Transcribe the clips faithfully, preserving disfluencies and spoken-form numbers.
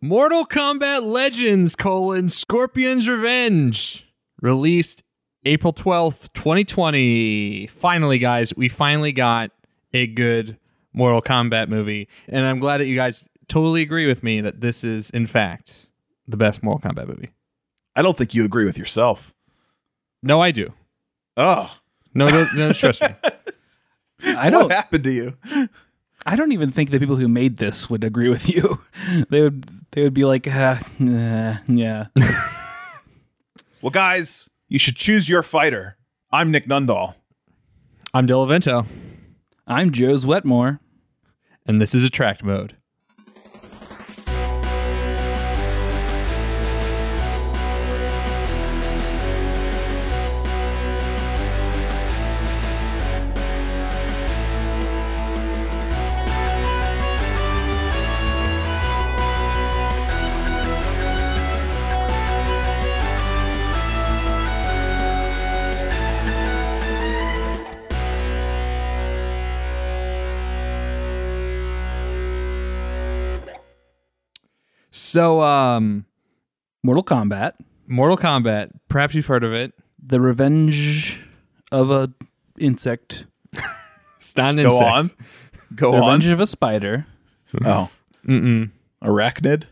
Mortal Kombat Legends colon Scorpion's Revenge, released April twelfth, twenty twenty. Finally, guys, we finally got a good Mortal Kombat movie, and I'm glad that you guys totally agree with me that this is, in fact, the best Mortal Kombat movie. I don't think you agree with yourself. No, I do. Oh. No, no, no, trust me. I don't. What happened to you? I don't even think the people who made this would agree with you. They would they would be like, uh, nah, yeah. Well, guys, you should choose your fighter. I'm Nick Nundahl. I'm Del Avento. I'm Joe's Wetmore. And this is Attract Mode. So, um, Mortal Kombat. Mortal Kombat. Perhaps you've heard of it. The Revenge of a Insect. It's not an insect. Go on. Go on. The Revenge of a Spider. Oh. Mm-mm. Arachnid.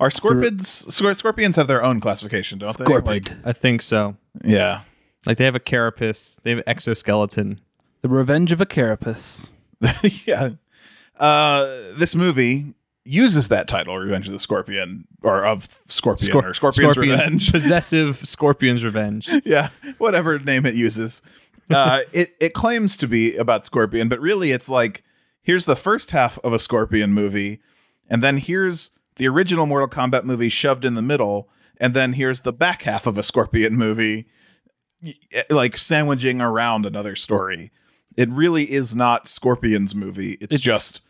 Are scorpions re- scorpions have their own classification, don't Scorpid. They? Scorpid. Like, I think so. Yeah. Like, they have a carapace. They have an exoskeleton. The Revenge of a Carapace. Yeah. Uh, this movie uses that title, Revenge of the Scorpion, or of Scorpion, Scor- or Scorpion's, Scorpion's Revenge. Possessive Scorpion's Revenge. Yeah, whatever name it uses. Uh, it, it claims to be about Scorpion, but really it's like, here's the first half of a Scorpion movie, and then here's the original Mortal Kombat movie shoved in the middle, and then here's the back half of a Scorpion movie, like, sandwiching around another story. It really is not Scorpion's movie. It's, it's just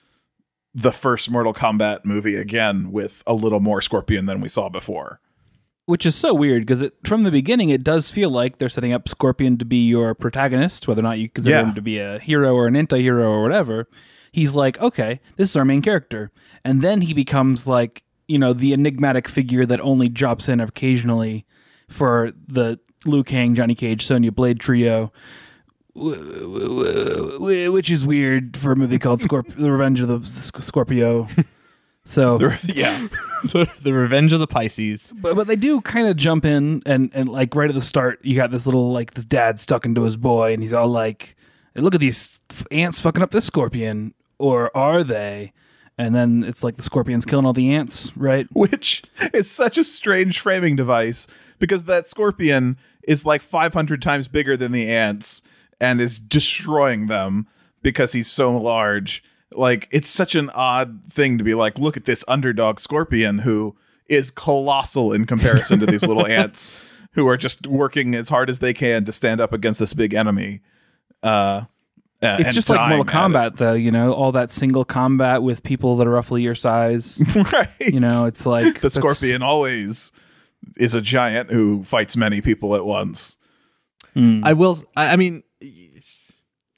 the first Mortal Kombat movie again with a little more Scorpion than we saw before. Which is so weird, because it from the beginning, it does feel like they're setting up Scorpion to be your protagonist, whether or not you consider yeah. him to be a hero or an anti-hero or whatever. He's like, okay, this is our main character. And then he becomes like, you know, the enigmatic figure that only drops in occasionally for the Liu Kang, Johnny Cage, Sonya Blade trio, which is weird for a movie called Scorp- The Revenge of the Sc- Scorpio. So the re- yeah, the, the Revenge of the Pisces. But, but they do kind of jump in and, and like right at the start, you got this little like this dad stuck into his boy, and he's all like, hey, "Look at these f- ants fucking up this scorpion, or are they?" And then it's like the scorpion's killing all the ants, right? Which is such a strange framing device, because that scorpion is like five hundred times bigger than the ants and is destroying them because he's so large. Like, it's such an odd thing to be like, look at this underdog scorpion who is colossal in comparison to these little ants who are just working as hard as they can to stand up against this big enemy. Uh, it's just like Mortal Kombat, though, you know, all that single combat with people that are roughly your size. Right. You know, it's like the scorpion always is a giant who fights many people at once. Mm. I will. I, I mean,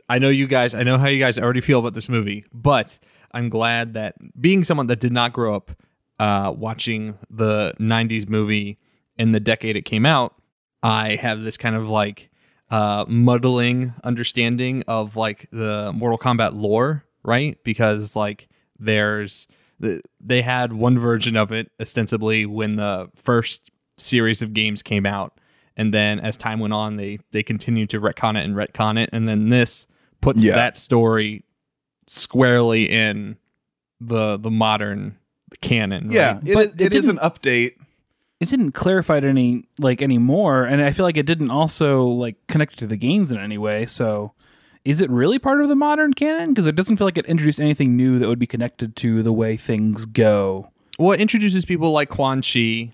I know you guys, I know how you guys already feel about this movie, but I'm glad that being someone that did not grow up uh, watching the nineties movie in the decade it came out, I have this kind of like uh, muddling understanding of like the Mortal Kombat lore, right? Because like there's, the, they had one version of it ostensibly when the first series of games came out. And then as time went on, they, they continued to retcon it and retcon it. And then this puts yeah. that story squarely in the the modern canon. Yeah, right? it, but it, it is an update. It didn't clarify it any like anymore, and I feel like it didn't also like connect to the games in any way. So, is it really part of the modern canon? Because it doesn't feel like it introduced anything new that would be connected to the way things go. Well, it introduces people like Quan Chi.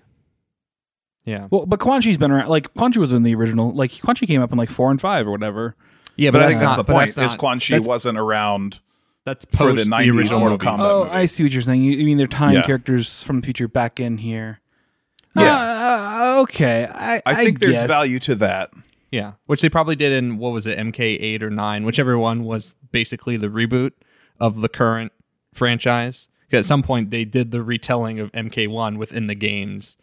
Yeah. Well, but Quan Chi's been around. Like Quan Chi was in the original. Like Quan Chi came up in like four and five or whatever. Yeah, but, but I think that's not, the point. That's is not, Quan Chi wasn't around that's for the nineties the original Mortal Kombat Oh, movie. I see what you're saying. You, you mean they're tying yeah. characters from the future back in here. Yeah. Uh, okay. I, I think I there's guess. value to that. Yeah. Which they probably did in, what was it, M K eight or nine, whichever one was basically the reboot of the current franchise. At some point, they did the retelling of M K one within the games,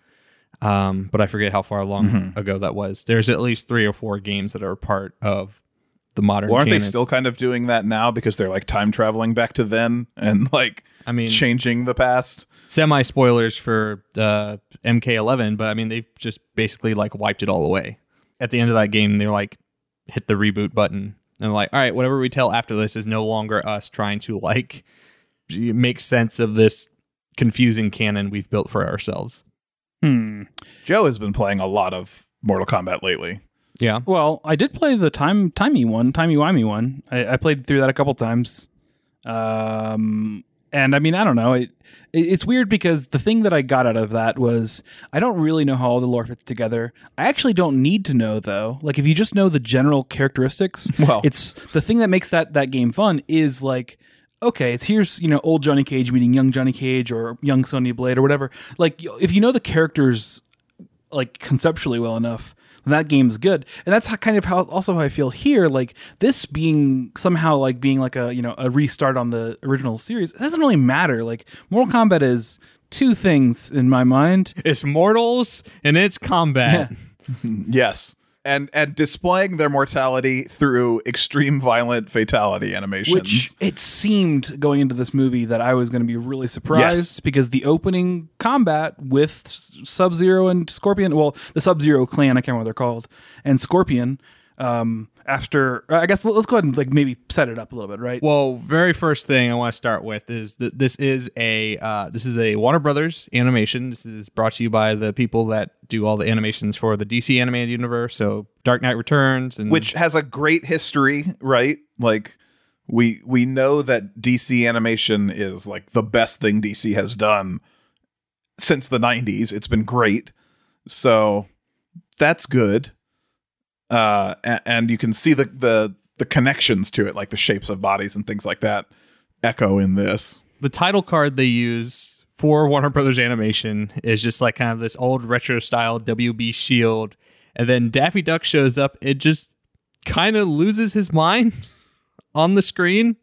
um, but I forget how far long mm-hmm. ago that was. There's at least three or four games that are part of the modern. Well, aren't canons. They still kind of doing that now because they're like time traveling back to then and like I mean changing the past? Semi spoilers for uh, M K eleven, but I mean they've just basically like wiped it all away. At the end of that game, they're like hit the reboot button and like, all right, whatever we tell after this is no longer us trying to like make sense of this confusing canon we've built for ourselves. Hmm. Joe has been playing a lot of Mortal Kombat lately. Yeah. Well, I did play the time timey one, timey-wimey one. I, I played through that a couple times. Um, and I mean, I don't know. It, it, it's weird because the thing that I got out of that was I don't really know how all the lore fits together. I actually don't need to know, though. Like, if you just know the general characteristics, well, it's the thing that makes that, that game fun is like, okay, it's here's, you know, old Johnny Cage meeting young Johnny Cage or young Sonya Blade or whatever. Like, if you know the characters, like, conceptually well enough, and that game is good. And that's how, kind of how also how I feel here. Like this being somehow like being like a, you know, a restart on the original series. It doesn't really matter. Like Mortal Kombat is two things in my mind. It's mortals and it's combat. Yeah. Yes. And and displaying their mortality through extreme violent fatality animations. Which it seemed going into this movie that I was going to be really surprised yes. because the opening combat with Sub-Zero and Scorpion, well, the Sub-Zero clan, I can't remember what they're called, and Scorpion, um, after, I guess let's go ahead and like maybe set it up a little bit, right? Well, very first thing I want to start with is that this is a uh, this is a Warner Brothers animation. This is brought to you by the people that do all the animations for the D C animated universe. So Dark Knight Returns, and which has a great history, right? Like we we know that D C animation is like the best thing D C has done since the nineties. It's been great, so that's good. Uh, and, and you can see the, the the connections to it, like the shapes of bodies and things like that echo in this. The title card they use for Warner Brothers animation is just like kind of this old retro style W B shield. And then Daffy Duck shows up. It just kind of loses his mind on the screen.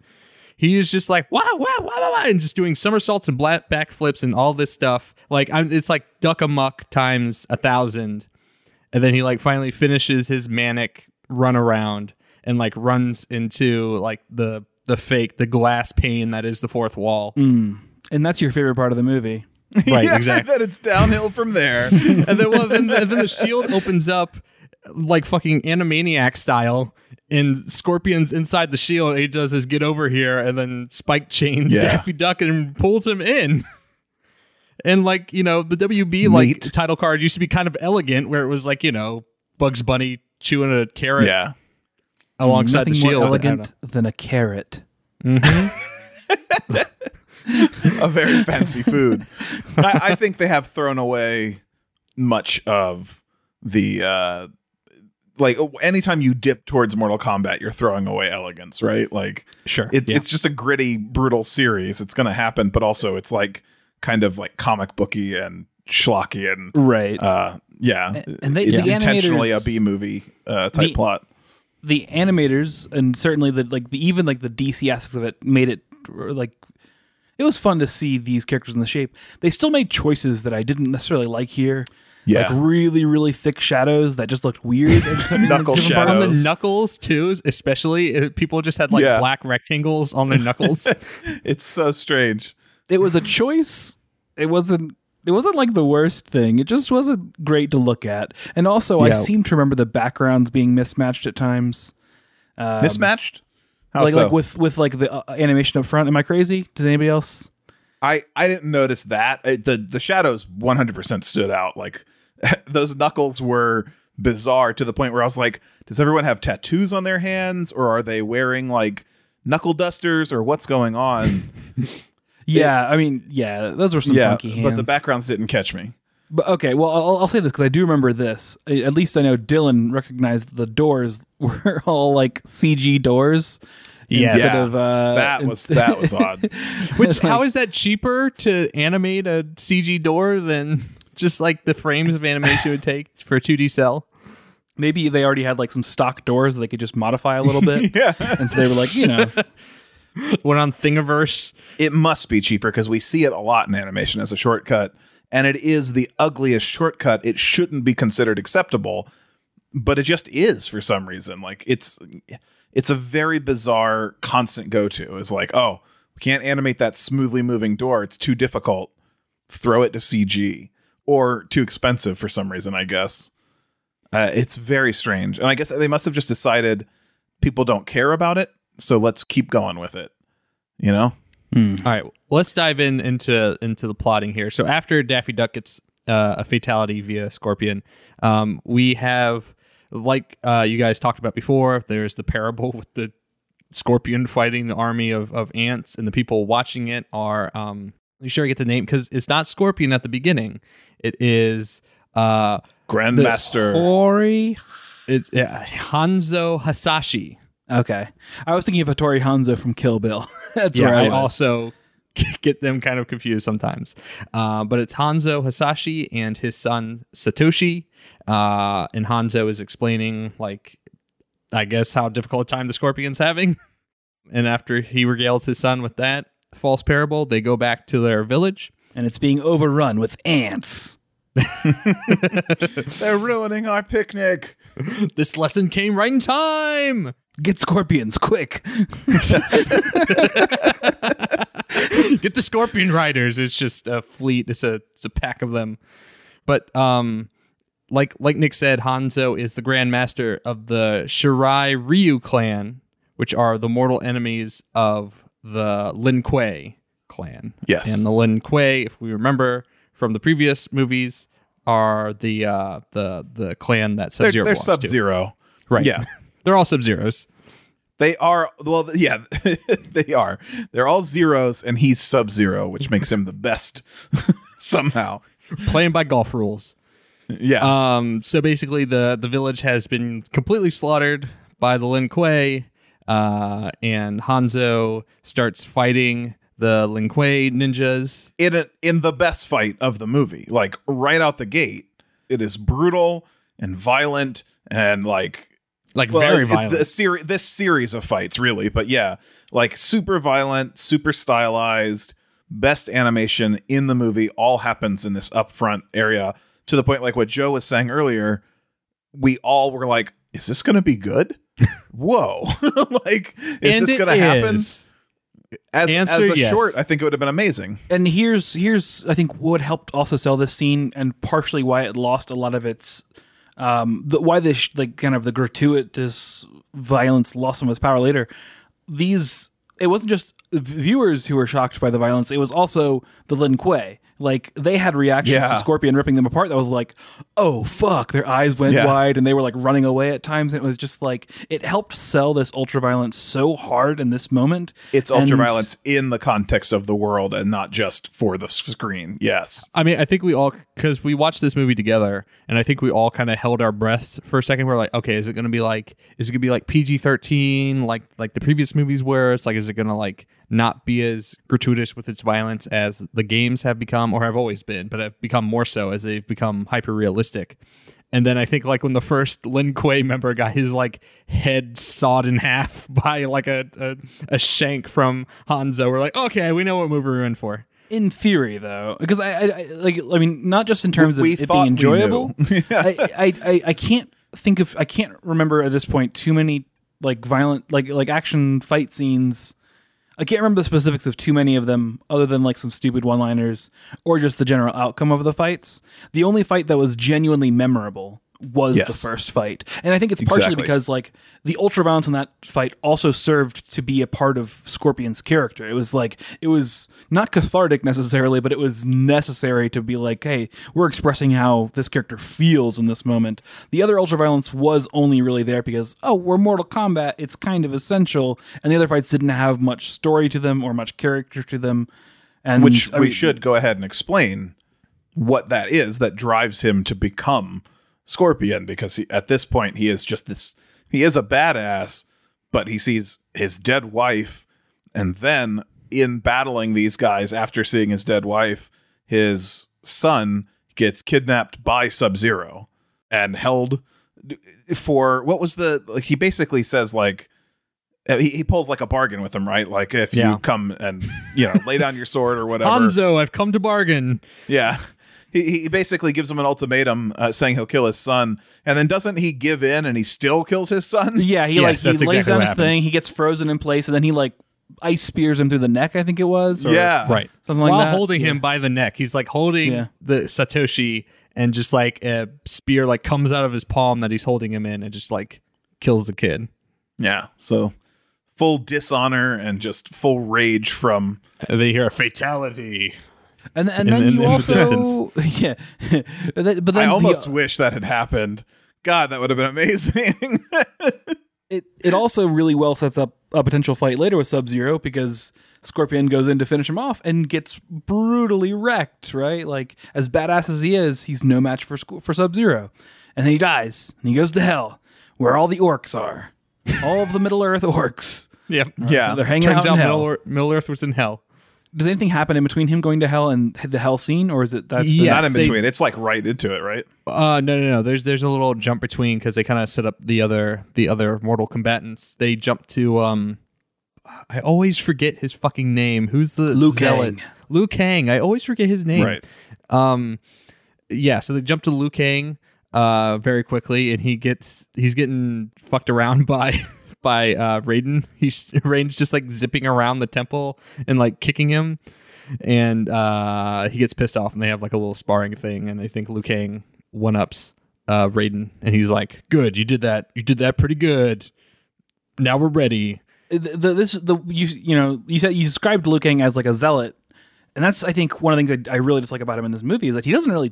He is just like, wow, wow, wow, wow, wow, and just doing somersaults and black backflips and all this stuff. Like I'm, it's like Duck Amuck times a thousand. And then he like finally finishes his manic run around and like runs into like the the fake the glass pane that is the fourth wall. Mm. And that's your favorite part of the movie, right? Yeah, exactly. That it's downhill from there. and then well, then, then the shield opens up like fucking Animaniac style, and Scorpion's inside the shield. He does his get over here, and then Spike chains yeah. Daffy Duck and pulls him in. And like, you know, the W B like Neat. title card used to be kind of elegant, where it was like, you know, Bugs Bunny chewing a carrot yeah. alongside Nothing the shield. More elegant than a carrot. Mm-hmm. A very fancy food. I, I think they have thrown away much of the uh, like anytime you dip towards Mortal Kombat, you're throwing away elegance, right? Like, sure, it, yeah. it's just a gritty, brutal series. It's going to happen, but also it's like. Kind of like comic booky and schlocky and right, uh, yeah. And, and they, it's the intentionally a B movie uh, type the, plot. The animators and certainly the like, the, even like the D C aspects of it made it like it was fun to see these characters in the shape. They still made choices that I didn't necessarily like here. Yeah, like really, really thick shadows that just looked weird. Knuckle shadows, and the knuckles too, especially people just had like yeah. black rectangles on their knuckles. It's so strange. It was a choice. It wasn't it wasn't like the worst thing. It just wasn't great to look at. And also yeah. I seem to remember the backgrounds being mismatched at times. Um, mismatched? How like so? Like with with like the uh, animation up front. Am I crazy? Does anybody else? I, I didn't notice that. It, the the shadows one hundred percent stood out. Like those knuckles were bizarre to the point where I was like, does everyone have tattoos on their hands, or are they wearing like knuckle dusters, or what's going on? Yeah, I mean, yeah, those were some yeah, funky hands. But the backgrounds didn't catch me. But okay, well, I'll, I'll say this because I do remember this. At least I know Dylan recognized the doors were all like C G doors. Yes. Instead yeah, of, uh, that was that was odd. Which how is that cheaper to animate a C G door than just like the frames of animation would take for a two D cell? Maybe they already had like some stock doors that they could just modify a little bit. Yeah, and so they were like, you know. Went on Thingiverse. It must be cheaper because we see it a lot in animation as a shortcut. And it is the ugliest shortcut. It shouldn't be considered acceptable, but it just is for some reason. Like it's it's a very bizarre constant go-to. It's like, oh, we can't animate that smoothly moving door. It's too difficult. Throw it to C G. Or too expensive for some reason, I guess. Uh, it's very strange. And I guess they must have just decided people don't care about it, so let's keep going with it, you know? Hmm. All right, well, let's dive in into into the plotting here. So after Daffy Duck gets uh, a fatality via Scorpion, um, we have, like uh, you guys talked about before, there's the parable with the Scorpion fighting the army of, of ants, and the people watching it are... Um, you sure I get the name? Because it's not Scorpion at the beginning. It is... Uh, Grandmaster. Hotori... It's uh, Hanzo Hasashi. Okay. I was thinking of Hattori Hanzo from Kill Bill. That's yeah, where I, I also get them kind of confused sometimes. Uh, but it's Hanzo Hasashi and his son Satoshi. Uh, and Hanzo is explaining, like, I guess, how difficult a time the Scorpion's having. And after he regales his son with that false parable, they go back to their village. And it's being overrun with ants. They're ruining our picnic. This lesson came right in time. Get scorpions quick. Get the scorpion riders. It's just a fleet. It's a it's a pack of them. But um like like Nick said, Hanzo is the grandmaster of the Shirai Ryu clan, which are the mortal enemies of the Lin Kuei clan. Yes. And the Lin Kuei, if we remember from the previous movies, are the uh, the the clan that Sub-Zero belongs to. They're Sub-Zero. Right. Yeah. They're all Sub-Zeros. They are. Well, yeah, they are. They're all Zeros, and he's Sub-Zero, which makes him the best somehow. Playing by golf rules. Yeah. Um. So basically, the, the village has been completely slaughtered by the Lin Kuei, uh, and Hanzo starts fighting the Lin Kuei ninjas in a, in the best fight of the movie, like right out the gate. It is brutal and violent and like like well, very it's, violent. It's the seri- this series of fights, really, but yeah, like super violent, super stylized, best animation in the movie. All happens in this upfront area to the point, like what Joe was saying earlier. We all were like, "Is this going to be good? Whoa! Like, is and this going to happen?" Is. As, Answer, as a yes. short, I think it would have been amazing. And here's, here's I think, what helped also sell this scene, and partially why it lost a lot of its, um, the, why this like kind of the gratuitous violence lost some of its power later. These, it wasn't just viewers who were shocked by the violence; it was also the Lin Kuei. Like they had reactions yeah. to Scorpion ripping them apart. That was like, oh fuck! Their eyes went yeah. wide, and they were like running away at times. And it was just like it helped sell this ultraviolence so hard in this moment. It's ultraviolence in the context of the world, and not just for the screen. Yes, I mean, I think we all because we watched this movie together, and I think we all kind of held our breaths for a second. We're like, okay, is it going to be like, is it going to be like P G thirteen, like like the previous movies where it's like, is it going to like not be as gratuitous with its violence as the games have become or have always been, but have become more so as they've become hyper realistic. And then I think like when the first Lin Kuei member got his like head sawed in half by like a, a, a shank from Hanzo, we're like, okay, we know what movie we're in for. In theory, though, because I, I, I like, I mean, not just in terms we, of we it being enjoyable. I, I, I, I can't think of, I can't remember at this point too many like violent, like like action fight scenes. I can't remember the specifics of too many of them other than like some stupid one-liners or just the general outcome of the fights. The only fight that was genuinely memorable was yes. the first fight. And I think it's partially exactly. because like the ultra violence in that fight also served to be a part of Scorpion's character. It was like, it was not cathartic necessarily, but it was necessary to be like, hey, we're expressing how this character feels in this moment. The other ultra violence was only really there because, oh, we're Mortal Kombat. It's kind of essential. And the other fights didn't have much story to them or much character to them. And which I we mean, should go ahead and explain what that is that drives him to become Scorpion, because he, at this point he is just this he is a badass, but he sees his dead wife, and then in battling these guys after seeing his dead wife, his son gets kidnapped by Sub-Zero and held for what was the like he basically says like He, he pulls like a bargain with him, right? Like if yeah. you come and, you know, lay down your sword or whatever. Hanzo, I've come to bargain. Yeah. He, he basically gives him an ultimatum uh, saying he'll kill his son. And then doesn't he give in and he still kills his son? Yeah, he yes, like he lays exactly down his thing. He gets frozen in place and then he like ice spears him through the neck, I think it was. Or yeah. Right. Something like While that. holding yeah. him by the neck. He's like holding yeah. the Satoshi and just like a spear like comes out of his palm that he's holding him in and just like kills the kid. Yeah. So full dishonor and just full rage from... And they hear a fatality... And, and then in, you in also, the yeah. but then I almost the, wish that had happened. God, that would have been amazing. it it also really well sets up a potential fight later with Sub-Zero because Scorpion goes in to finish him off and gets brutally wrecked. Right, like as badass as he is, he's no match for for Sub-Zero, and then he dies and he goes to hell, where all the orcs are, all of the Middle Earth orcs. Yep. Yeah, yeah, uh, they're hanging Turns out. out in hell. Middle, Middle Earth was in hell. Does anything happen in between him going to hell and the hell scene, or is it that's the, yes, not in between? They, it's like right into it, right? Uh, no, no, no. There's there's a little jump between because they kind of set up the other the other mortal combatants. They jump to um, I always forget his fucking name. Who's the Liu Kang? Liu Kang. I always forget his name. Right. Um, yeah. So they jump to Liu Kang, uh, very quickly, and he gets he's getting fucked around by. by uh, Raiden. He's Raiden's just like zipping around the temple and like kicking him, and uh, he gets pissed off and they have like a little sparring thing, and I think Liu Kang one-ups uh, Raiden and he's like, good, you did that you did that pretty good, now we're ready. The, the, this the you you know you said you described Liu Kang as like a zealot, and that's I think one of the things that I really dislike about him in this movie is that he doesn't really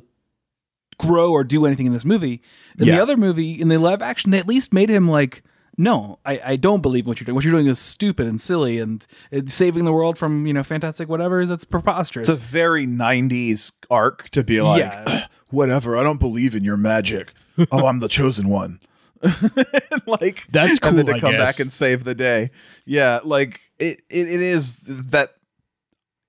grow or do anything in this movie. In yeah. the other movie, in the live action, they at least made him like, no, I, I don't believe what you're doing. What you're doing is stupid and silly, and it's saving the world from, you know, fantastic whatever. That's preposterous. It's a very nineties arc to be like, yeah. whatever, I don't believe in your magic. Oh, I'm the chosen one. Like, that's cool, and then to I come guess. back and save the day. Yeah, like, it, it, it is that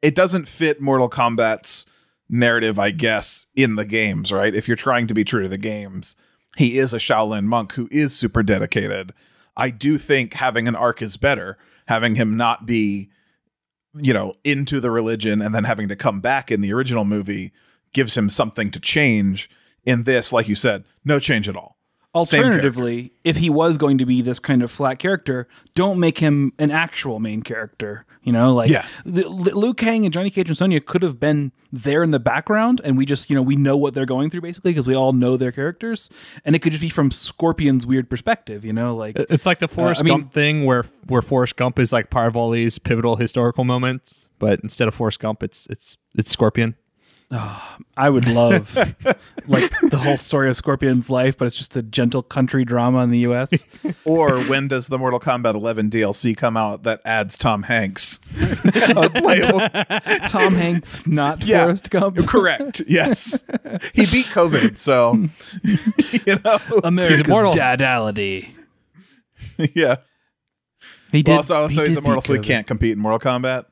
it doesn't fit Mortal Kombat's narrative, I guess, in the games, right? If you're trying to be true to the games, he is a Shaolin monk who is super dedicated. I do think having an arc is better, having him not be, you know, into the religion and then having to come back in the original movie gives him something to change. In this, like you said, no change at all. Alternatively, if he was going to be this kind of flat character, don't make him an actual main character. You know, like yeah. the, L- Liu Kang and Johnny Cage and Sonya could have been there in the background, and we just, you know, we know what they're going through basically because we all know their characters, and it could just be from Scorpion's weird perspective. You know, like it's like the Forrest uh, I mean, Gump thing where where Forrest Gump is like part of all these pivotal historical moments, but instead of Forrest Gump, it's it's it's Scorpion. Oh, I would love like the whole story of Scorpion's life, but it's just a gentle country drama in the U S Or when does the Mortal Kombat eleven D L C come out that adds Tom Hanks? Tom Hanks, not yeah, Forrest Gump. Correct. Yes, he beat COVID, so you know America's dadality. Yeah, he did. Well, also, he so he's did immortal, so he can't compete in Mortal Kombat.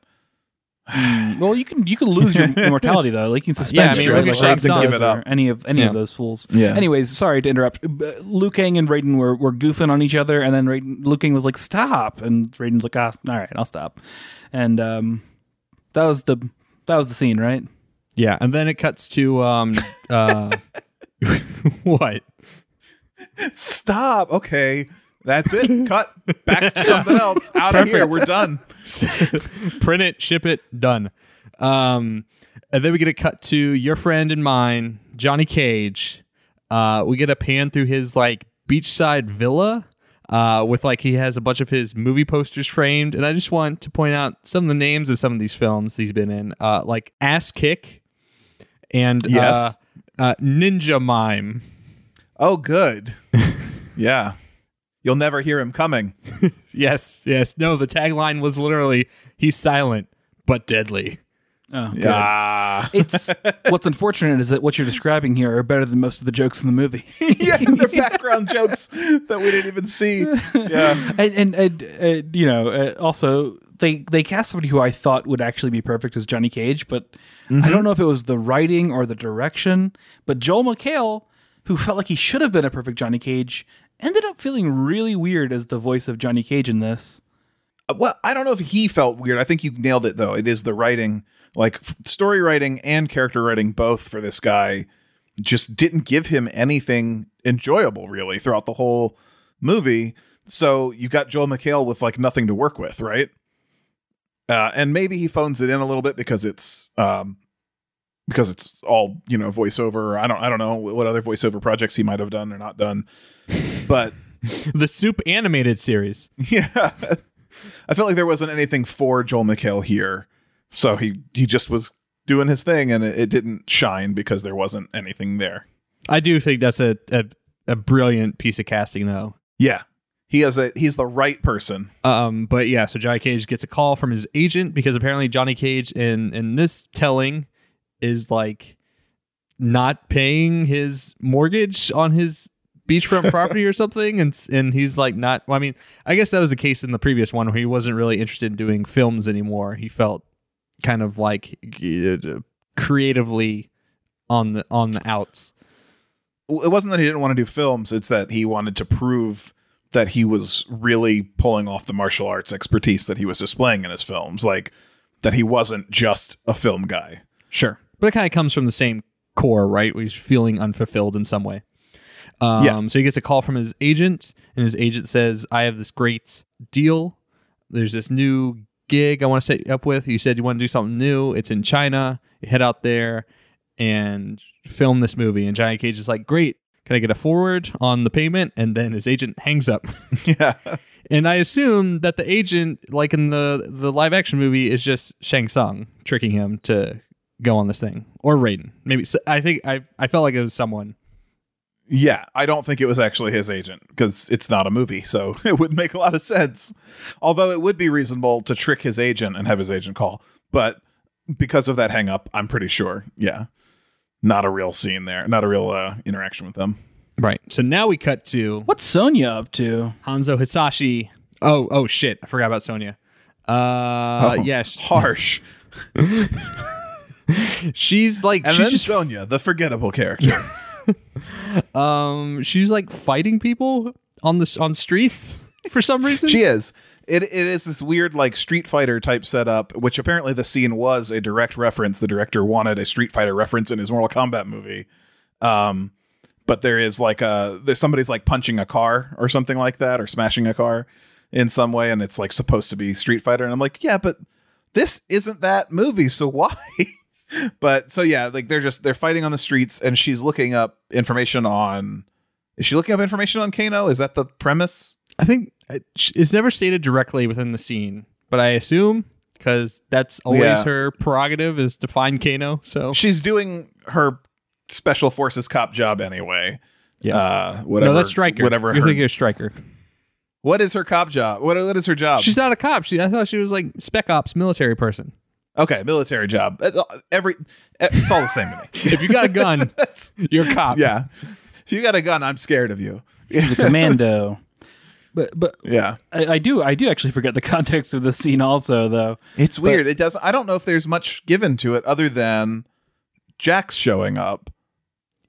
Well, you can you can lose your immortality though. Like you can suspend yeah, I mean, like, like, give it up. Any of any yeah. of those fools. Yeah. Anyways, sorry to interrupt. Liu Kang and Raiden were, were goofing on each other, and then Raiden, Liu Kang was like, "Stop!" and Raiden's like, "Ah, all right, I'll stop." And um, that was the that was the scene, right? Yeah, and then it cuts to um, uh, what? Stop. Okay. That's it. Cut. Back to something else. Out Perfect. of here. We're done. Print it, ship it, done. Um, and then we get a cut to your friend and mine, Johnny Cage. Uh, we get a pan through his like beachside villa uh, with like he has a bunch of his movie posters framed. And I just want to point out some of the names of some of these films he's been in, uh, like Ass Kick and yes. uh, uh, Ninja Mime. Oh, good. Yeah. You'll never hear him coming. yes, yes. No, the tagline was literally, he's silent, but deadly. Oh, yeah. It's, what's unfortunate is that what you're describing here are better than most of the jokes in the movie. Yeah, they're background jokes that we didn't even see. Yeah, And, and, and uh, you know, uh, also, they, they cast somebody who I thought would actually be perfect as Johnny Cage, but mm-hmm. I don't know if it was the writing or the direction, but Joel McHale, who felt like he should have been a perfect Johnny Cage, ended up feeling really weird as the voice of Johnny Cage in this. well, I don't know if he felt weird. I think you nailed it, though. It is the writing, like story writing and character writing both for this guy just didn't give him anything enjoyable, really, throughout the whole movie. So you got Joel McHale with like nothing to work with, right? Uh, and maybe he phones it in a little bit because it's um, because it's all, you know, voiceover. I don't I don't know what other voiceover projects he might have done or not done, but the Soup animated series. Yeah, I felt like there wasn't anything for Joel McHale here, so he he just was doing his thing, and it, it didn't shine because there wasn't anything there. I do think that's a a, a brilliant piece of casting, though. Yeah. He has a, he's the right person. Um, but yeah, so Johnny Cage gets a call from his agent because apparently Johnny Cage in, in this telling is like not paying his mortgage on his beachfront property or something. And and he's like not, well, I mean, I guess that was the case in the previous one where he wasn't really interested in doing films anymore. He felt kind of like creatively on the, on the outs. It wasn't that he didn't want to do films. It's that he wanted to prove that he was really pulling off the martial arts expertise that he was displaying in his films, like that he wasn't just a film guy. Sure. But it kind of comes from the same core, right? Where he's feeling unfulfilled in some way. Um, yeah. So he gets a call from his agent, and his agent says, I have this great deal. There's this new gig I want to set you up with. You said you want to do something new. It's in China. You head out there and film this movie. And Johnny Cage is like, great. Can I get a forward on the payment? And then his agent hangs up. Yeah. And I assume that the agent, like in the, the live action movie, is just Shang Tsung tricking him to go on this thing. Or Raiden. Maybe. So I think I, I felt like it was someone. Yeah. I don't think it was actually his agent because it's not a movie. So it would make a lot of sense. Although it would be reasonable to trick his agent and have his agent call. But because of that hang up, I'm pretty sure. Yeah. Not a real scene there. Not a real uh, interaction with them. Right. So now we cut to... What's Sonya up to? Hanzo Hasashi. Oh, oh shit. I forgot about Sonya. Uh, oh, yes. Yeah, harsh. She's like... And she's then just... Sonya, the forgettable character. um, She's like fighting people on the, on streets for some reason. She is. It It is this weird like Street Fighter type setup, which apparently the scene was a direct reference. The director wanted a Street Fighter reference in his Mortal Kombat movie. Um, but there is like a, there's somebody's like punching a car or something like that, or smashing a car in some way. And it's like supposed to be Street Fighter. And I'm like, yeah, but this isn't that movie. So why? But so yeah, like they're just, they're fighting on the streets, and she's looking up information on, is she looking up information on Kano? Is that the premise? I think it's never stated directly within the scene, but I assume because that's always yeah. her prerogative is to find Kano. So she's doing her special forces cop job anyway. Yeah, uh, whatever. No, that's Striker. Whatever. You're her, thinking of Striker. What is her cop job? What What is her job? She's not a cop. She I thought she was like spec ops, military person. Okay, military job. That's all, every it's all the same to me. If you got a gun, you're a cop. Yeah. If you got a gun, I'm scared of you. She's a commando. But but yeah, I, I do I do actually forget the context of the scene also, though. It's weird. But it doesn't. I don't know if there's much given to it other than Jax showing up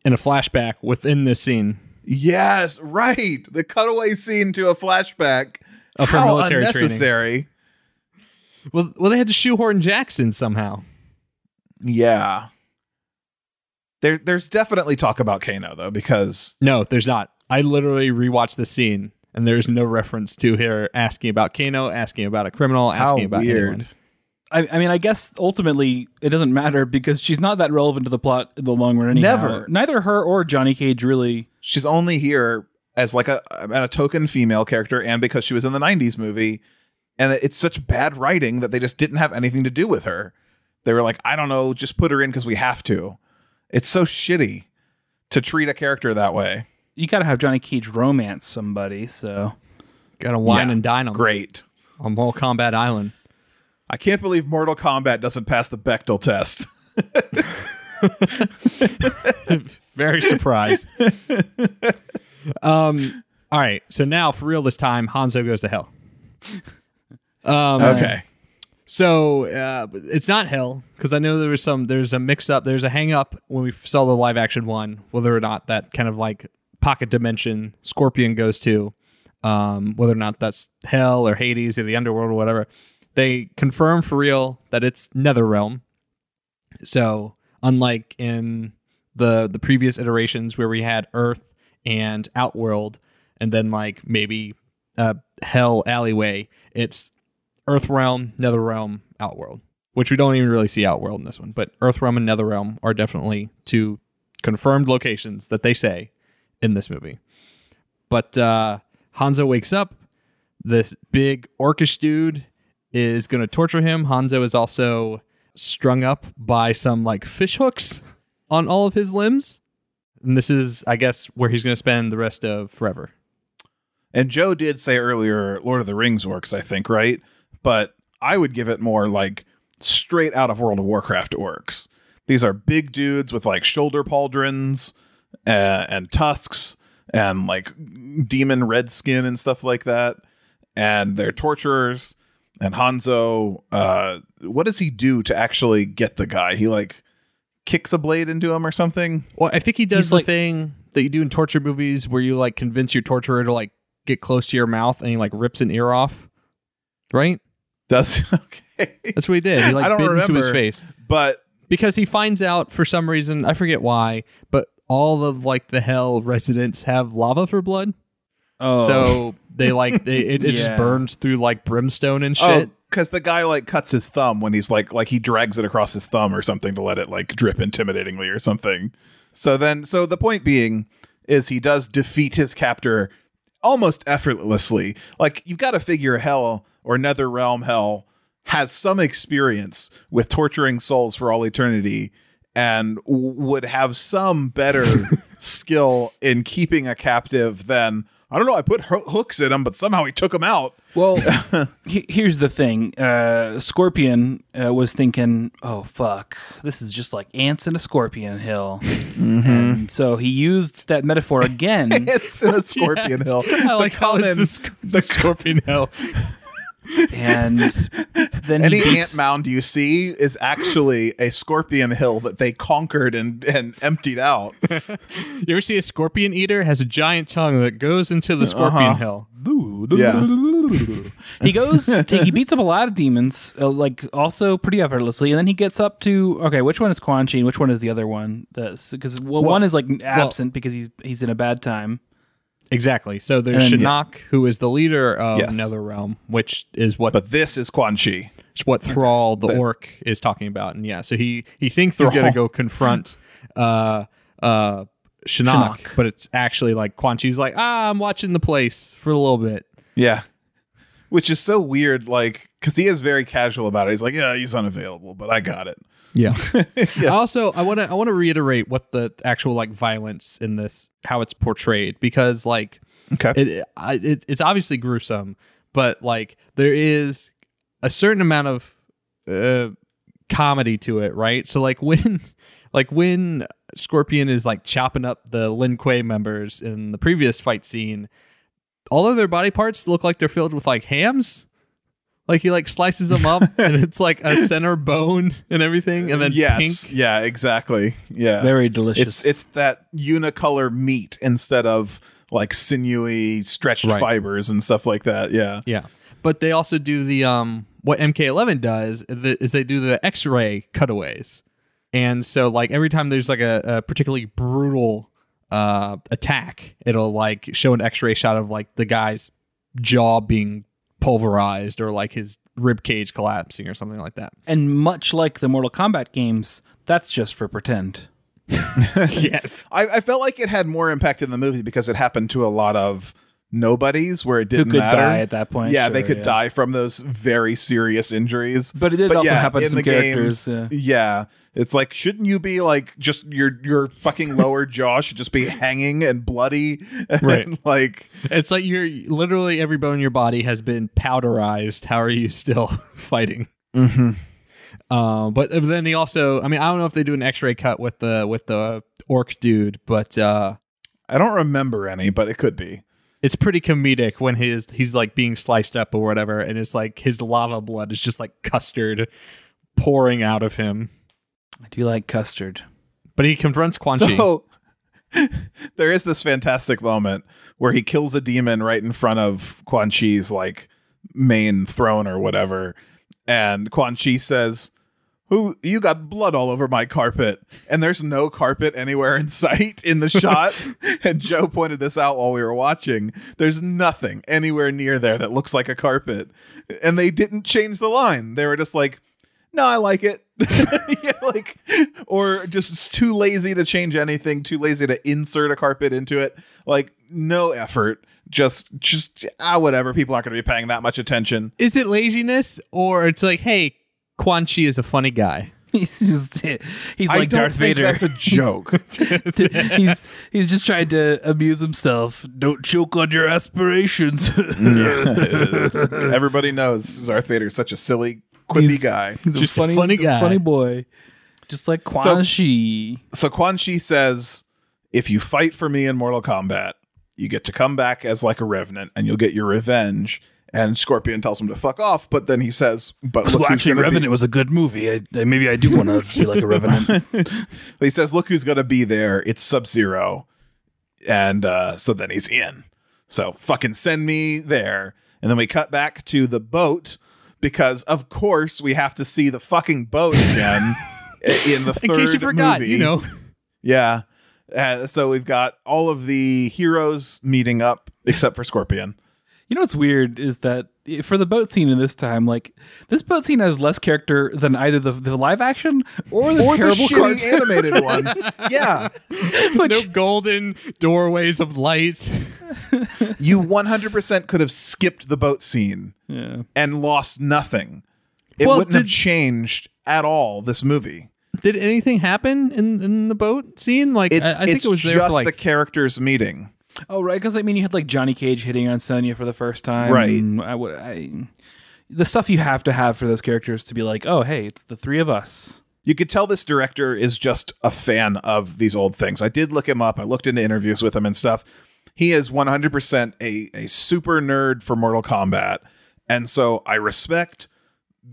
in a flashback within this scene. Yes, right. The cutaway scene to a flashback of her military unnecessary. Training. Well, well, they had to shoehorn Jax in somehow. Yeah. There, there's definitely talk about Kano though, because no, there's not. I literally rewatched the scene. And there's no reference to her asking about Kano, asking about a criminal, asking How about weird. anyone. I, I mean, I guess ultimately it doesn't matter because she's not that relevant to the plot in the long run anyhow. Never. Neither her or Johnny Cage really. She's only here as like a, a token female character, and because she was in the nineties movie. And it's such bad writing that they just didn't have anything to do with her. They were like, I don't know, just put her in because we have to. It's so shitty to treat a character that way. You gotta have Johnny Cage romance somebody, so gotta wine yeah, and dine them. Great on Mortal Kombat Island. I can't believe Mortal Kombat doesn't pass the Bechdel test. Very surprised. Um, all right, so now for real this time, Hanzo goes to hell. Um, okay, so uh, it's not hell because I know there was some. There's a mix up. There's a hang up when we saw the live action one, whether or not that kind of like pocket dimension Scorpion goes to um, whether or not that's hell or Hades or the underworld or whatever. They confirm for real that it's Netherrealm. So unlike in the the previous iterations where we had Earth and Outworld and then like maybe uh, Hell Alleyway, it's Earthrealm, Netherrealm, Outworld, which we don't even really see Outworld in this one. But Earthrealm and Netherrealm are definitely two confirmed locations that they say in this movie. But uh, Hanzo wakes up. This big orcish dude is going to torture him. Hanzo is also strung up by some like fish hooks on all of his limbs. And this is, I guess, where he's going to spend the rest of forever. And Joe did say earlier, Lord of the Rings orcs, I think, right? But I would give it more like straight out of World of Warcraft orcs. These are big dudes with like shoulder pauldrons and, and tusks and like demon red skin and stuff like that. And they're torturers. And Hanzo, uh, what does he do to actually get the guy? He like kicks a blade into him or something? Well, I think he does He's the like, thing that you do in torture movies where you like convince your torturer to like get close to your mouth and he like rips an ear off. Right? Does okay. That's what he did. He like I don't bit remember, into his face. But because he finds out for some reason, I forget why, but all of like the hell residents have lava for blood. Oh. So they like they, it, it yeah. just burns through like brimstone and shit. Oh, because the guy like cuts his thumb when he's like like he drags it across his thumb or something to let it like drip intimidatingly or something. So then so the point being is he does defeat his captor almost effortlessly. Like you've got to figure hell or Netherrealm hell has some experience with torturing souls for all eternity and would have some better skill in keeping a captive than, I don't know, I put ho- hooks in him, but somehow he took him out. Well, he- here's the thing. Uh, Scorpion uh, was thinking, oh, fuck, this is just like ants in a scorpion hill. Mm-hmm. And so he used that metaphor again. Ants in a scorpion yeah. hill. I like the how common, it's the, sc- the scorpion hill. And then any he ant mound you see is actually a scorpion hill that they conquered and, and emptied out. You ever see a scorpion eater has a giant tongue that goes into the scorpion uh-huh. hill? Yeah. He goes, to, he beats up a lot of demons, uh, like also pretty effortlessly, and then he gets up to okay, which one is Quan Chi and which one is the other one? Because well, well, one is like absent well, because he's he's in a bad time. Exactly. So there's and, Shinnok, yeah. who is the leader of yes. Netherrealm, which is what... But this is Quan Chi. It's what Thrall, the, the orc, is talking about. And yeah, so he, he thinks Thrall. he's going to go confront uh, uh, Shinnok, Shinnok, but it's actually like Quan Chi's like, ah, I'm watching the place for a little bit. Yeah. Which is so weird, like, because he is very casual about it. He's like, yeah, he's unavailable, but I got it. Yeah. yeah. Also, I want to I want to reiterate what the actual like violence in this, how it's portrayed, because like, okay, it, it it's obviously gruesome, but like there is a certain amount of uh, comedy to it, right? So like when like when Scorpion is like chopping up the Lin Kuei members in the previous fight scene, all of their body parts look like they're filled with like hams. Like he like slices them up and it's like a center bone and everything and then yes, pink. Yeah, exactly. Yeah. Very delicious. It's, it's that unicolor meat instead of like sinewy stretched right. fibers and stuff like that. Yeah. Yeah. But they also do the, um, what M K eleven does is they do the X-ray cutaways. And so like every time there's like a, a particularly brutal uh, attack, it'll like show an X-ray shot of like the guy's jaw being pulverized or like his rib cage collapsing or something like that. And much like the Mortal Kombat games, that's just for pretend. Yes. I, I felt like it had more impact in the movie because it happened to a lot of nobodies where it didn't Who could matter. Die at that point. Yeah, sure, they could yeah. die from those very serious injuries. But it did but also yeah, happen to some the characters. Games, yeah. yeah. It's like, shouldn't you be like just your your fucking lower jaw should just be hanging and bloody, and right? Like it's like you're literally every bone in your body has been powderized. How are you still fighting? Mm-hmm. Uh, but then he also, I mean, I don't know if they do an X-ray cut with the with the orc dude, but uh, I don't remember any, but it could be. It's pretty comedic when his he's like being sliced up or whatever, and it's like his lava blood is just like custard pouring out of him. I do like custard, but he confronts Quan Chi. So There is this fantastic moment where he kills a demon right in front of Quan Chi's like main throne or whatever, and Quan Chi says, "Who, you got blood all over my carpet," and there's no carpet anywhere in sight in the shot. And Joe pointed this out while we were watching. There's nothing anywhere near there that looks like a carpet, and they didn't change the line. They were just like, no, I like it. Yeah, like, or just it's too lazy to change anything, too lazy to insert a carpet into it. Like, no effort. Just, just ah, whatever. People aren't going to be paying that much attention. Is it laziness, or it's like, hey, Quan Chi is a funny guy. He's just he's like Darth Vader. I don't think that's a joke. he's, he's he's just trying to amuse himself. Don't choke on your aspirations. Everybody knows Darth Vader is such a silly, quippy he's, guy. He's just a funny, funny guy, funny boy, just like Quan Chi. So, so Quan Chi says, "If you fight for me in Mortal Kombat, you get to come back as like a revenant, and you'll get your revenge." And Scorpion tells him to fuck off, but then he says, "But look, so who's actually, Revenant be- was a good movie. I, I, maybe I do want to be like a Revenant." He says, "Look who's gonna be there. It's Sub-Zero," and uh, so then he's in. So fucking send me there. And then we cut back to the boat because, of course, we have to see the fucking boat again in the third movie. In case you forgot, movie. You know, yeah. Uh, so we've got all of the heroes meeting up except for Scorpion. You know what's weird is that for the boat scene in this time, like, this boat scene has less character than either the, the live action or the or terrible the shitty cartoon. Animated one. Yeah. But no golden doorways of light. You one hundred percent could have skipped the boat scene yeah. and lost nothing. It well, wouldn't did, have changed at all, this movie. Did anything happen in, in the boat scene? Like, it's, I, I think it's it was there just for, like, the characters meeting. Oh, right, because I mean, you had like Johnny Cage hitting on Sonya for the first time, right? And I would, I, the stuff you have to have for those characters to be like, oh, hey, it's the three of us. You could tell this director is just a fan of these old things. I did look him up. I looked into interviews with him and stuff. He is one hundred percent a a super nerd for Mortal Kombat, and so I respect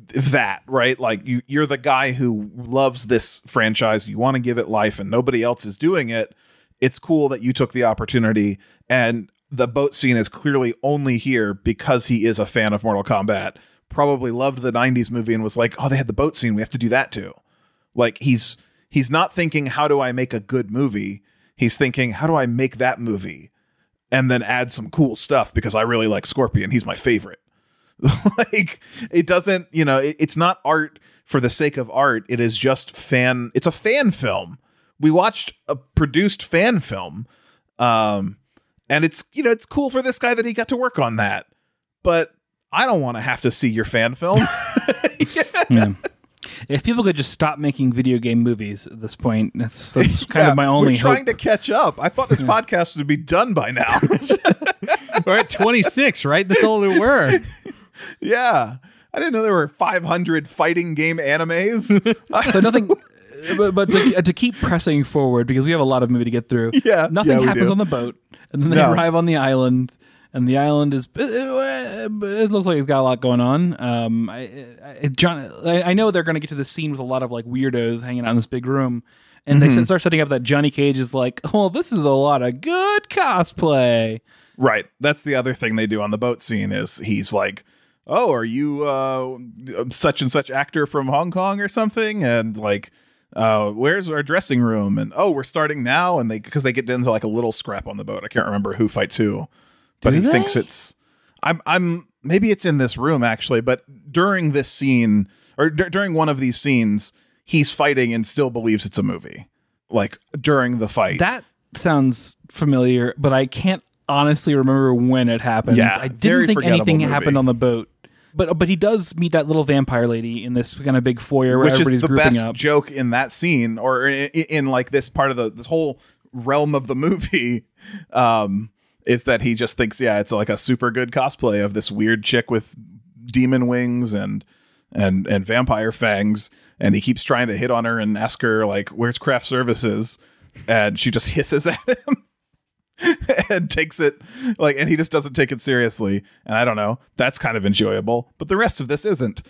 that. Right, like you, you're the guy who loves this franchise. You want to give it life, and nobody else is doing it. It's cool that you took the opportunity, and the boat scene is clearly only here because he is a fan of Mortal Kombat. Probably loved the nineties movie and was like, oh, they had the boat scene. We have to do that too. Like, he's, he's not thinking, how do I make a good movie? He's thinking, how do I make that movie? And then add some cool stuff because I really like Scorpion. He's my favorite. Like, it doesn't, you know, it, it's not art for the sake of art. It is just fan. It's a fan film. We watched a produced fan film, um, and it's, you know, it's cool for this guy that he got to work on that, but I don't want to have to see your fan film. Yeah. Yeah. If people could just stop making video game movies at this point, that's, that's kind yeah, of my only we're trying hope. To catch up. I thought this yeah. podcast would be done by now. We're at twenty-six, right? That's all there were. Yeah. I didn't know there were five hundred fighting game animes. But nothing... But, but to, to keep pressing forward, because we have a lot of movie to get through. Yeah, nothing yeah, happens do. on the boat, and then they no. arrive on the island, and the island is. It looks like it's got a lot going on. Um, I, I John, I, I know they're going to get to this scene with a lot of like weirdos hanging out in this big room, and mm-hmm. they start setting up that Johnny Cage is like, "Oh, this is a lot of good cosplay." Right. That's the other thing they do on the boat scene is he's like, "Oh, are you uh, such and such actor from Hong Kong or something?" And like. Uh, where's our dressing room? And oh, we're starting now. And they, because they get into like a little scrap on the boat. I can't remember who fights who, but Do he they? thinks it's. I'm. I'm. Maybe it's in this room actually. But during this scene, or d- during one of these scenes, he's fighting and still believes it's a movie. Like during the fight. That sounds familiar, but I can't honestly remember when it happens. Yeah, I didn't think anything movie. happened on the boat. But but he does meet that little vampire lady in this kind of big foyer where Which everybody's grouping up. Which is the best up. joke in that scene, or in, in like this part of the this whole realm of the movie, um, is that he just thinks, yeah, it's like a super good cosplay of this weird chick with demon wings and and and vampire fangs, and he keeps trying to hit on her and ask her like, "Where's craft services?" And she just hisses at him. and takes it like, and he just doesn't take it seriously. And I don't know, that's kind of enjoyable, but the rest of this isn't.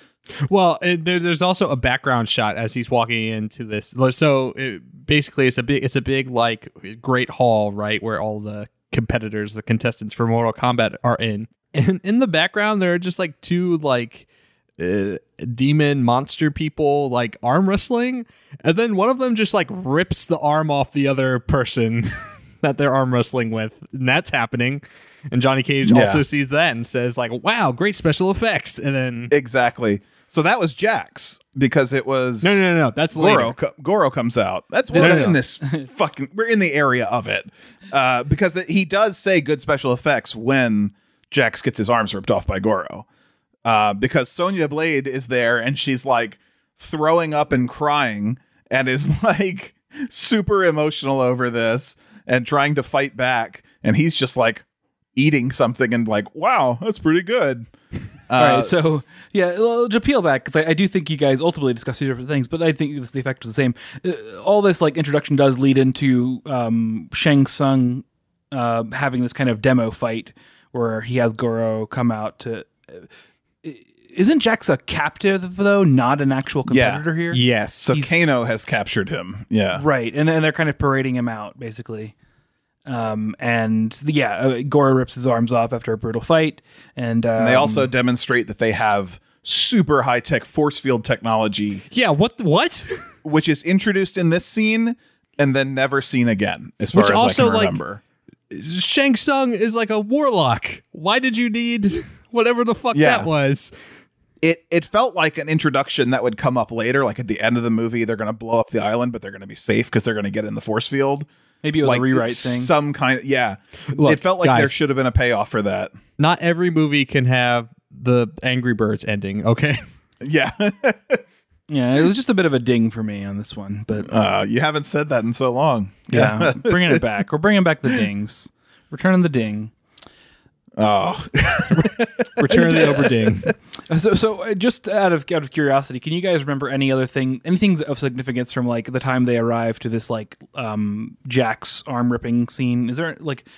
Well, it, there, there's also a background shot as he's walking into this. So it, basically, it's a big, it's a big like great hall, right, where all the competitors, the contestants for Mortal Kombat are in. And in the background, there are just like two like uh, demon monster people like arm wrestling, and then one of them just like rips the arm off the other person that they're arm wrestling with, and that's happening. And Johnny Cage yeah. also sees that and says like, "Wow, great special effects!" And then exactly. So that was Jax, because it was no, no, no, no. That's Goro. Co- Goro comes out. That's we're no, no, in no. this fucking. We're in the area of it, uh, because it, he does say good special effects when Jax gets his arms ripped off by Goro, uh, because Sonya Blade is there and she's like throwing up and crying and is like super emotional over this and trying to fight back, and he's just like eating something and like, wow, that's pretty good. Uh, all right, so yeah, to peel back, because I, I do think you guys ultimately discuss two different things, but I think the effect is the same. Uh, all this like introduction does lead into um, Shang Tsung uh, having this kind of demo fight where he has Goro come out to. Uh, isn't Jax a captive though, not an actual competitor yeah. here? Yes, so He's, Kano has captured him. Yeah, right, and then they're kind of parading him out basically. Um, and yeah, uh, Goro rips his arms off after a brutal fight. And, um, and they also demonstrate that they have super high tech force field technology. Yeah. What, what, which is introduced in this scene and then never seen again. As which far as also, I can remember. Like, Shang Tsung is like a warlock. Why did you need whatever the fuck yeah. that was? It, it felt like an introduction that would come up later. Like at the end of the movie, they're going to blow up the island, but they're going to be safe because they're going to get in the force field. Maybe it was like a rewrite thing. Some kind of, yeah. Look, it felt like guys, there should have been a payoff for that. Not every movie can have the Angry Birds ending, okay? Yeah. Yeah, it was just a bit of a ding for me on this one. But uh, you haven't said that in so long. Yeah, yeah. Bringing it back. We're bringing back the dings. Returning the ding. Oh. Return of the overding. So, so just out of out of curiosity, can you guys remember any other thing, anything of significance from like the time they arrived to this like um, Jax arm ripping scene? Is there like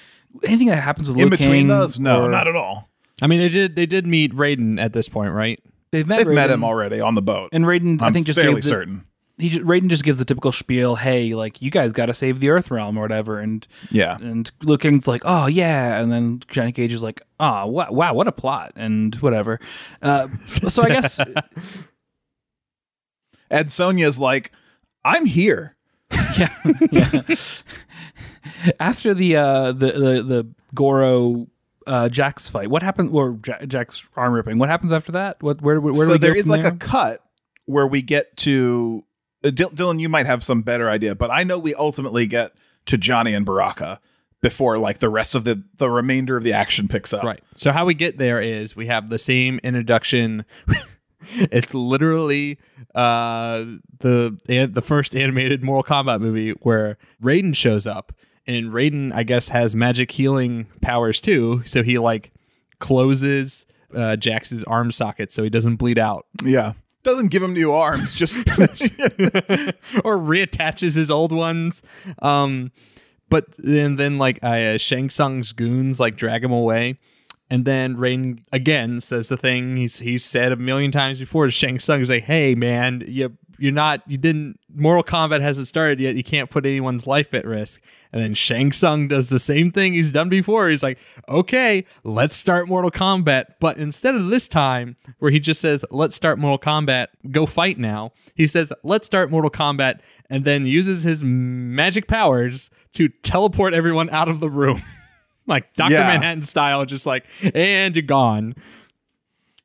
anything that happens with Liu Kang? In between those, no, or, not at all. I mean, they did they did meet Raiden at this point, right? They've met. They've Raiden, met him already on the boat, and Raiden. I'm I think just fairly the, certain. He just, Raiden just gives the typical spiel, hey, like, you guys got to save the Earthrealm or whatever. And yeah. And Liu Kang's like, oh, yeah. And then Johnny Cage is like, oh, wh- wow, what a plot. And whatever. Uh, so I guess. And Sonya's like, I'm here. Yeah. yeah. After the, uh, the, the, the Goro uh, Jax fight, what happened? Or J- Jax arm ripping. What happens after that? What, where, where, where so do we there go is like there? A cut where we get to. Dylan, you might have some better idea, but I know we ultimately get to Johnny and Baraka before like the rest of the, the remainder of the action picks up. Right. So how we get there is we have the same introduction. It's literally uh, the an- the first animated Mortal Kombat movie where Raiden shows up, and Raiden, I guess, has magic healing powers too. So he like closes uh, Jax's arm socket so he doesn't bleed out. Yeah. Doesn't give him new arms, just or reattaches his old ones. Um, but and then like uh, Shang Tsung's goons like drag him away, and then Raiden again says the thing he's he's said a million times before. Shang Tsung's like, "Hey man, you you're not you didn't Mortal Kombat hasn't started yet. You can't put anyone's life at risk." And then Shang Tsung does the same thing he's done before. He's like, okay, let's start Mortal Kombat. But instead of this time where he just says, let's start Mortal Kombat, go fight now, he says, let's start Mortal Kombat, and then uses his magic powers to teleport everyone out of the room. Like Doctor Yeah. Manhattan style, just like, and you're gone.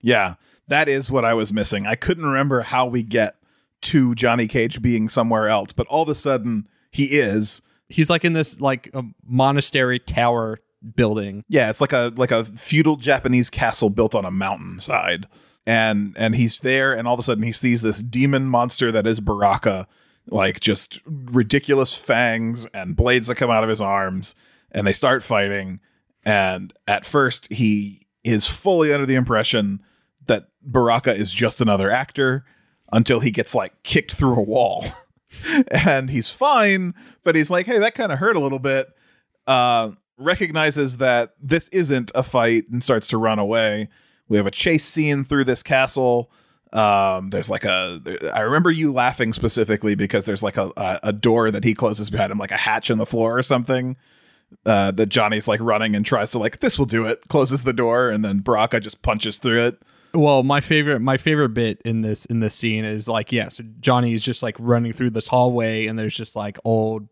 Yeah, that is what I was missing. I couldn't remember how we get to Johnny Cage being somewhere else, but all of a sudden he is. He's like in this like a monastery tower building. Yeah, it's like a like a feudal Japanese castle built on a mountainside. And and he's there, and all of a sudden he sees this demon monster that is Baraka, like just ridiculous fangs and blades that come out of his arms, and they start fighting. And at first he is fully under the impression that Baraka is just another actor until he gets like kicked through a wall. And he's fine, but he's like, hey, that kind of hurt a little bit. Uh, recognizes that this isn't a fight and starts to run away. We have a chase scene through this castle. Um, there's like a, I remember you laughing specifically because there's like a, a, a door that he closes behind him, like a hatch in the floor or something, uh, that Johnny's like running and tries to like, this will do it, closes the door, and then Baraka just punches through it. Well, my favorite, my favorite bit in this, in this scene is like, yes, yeah, so Johnny is just like running through this hallway, and there's just like old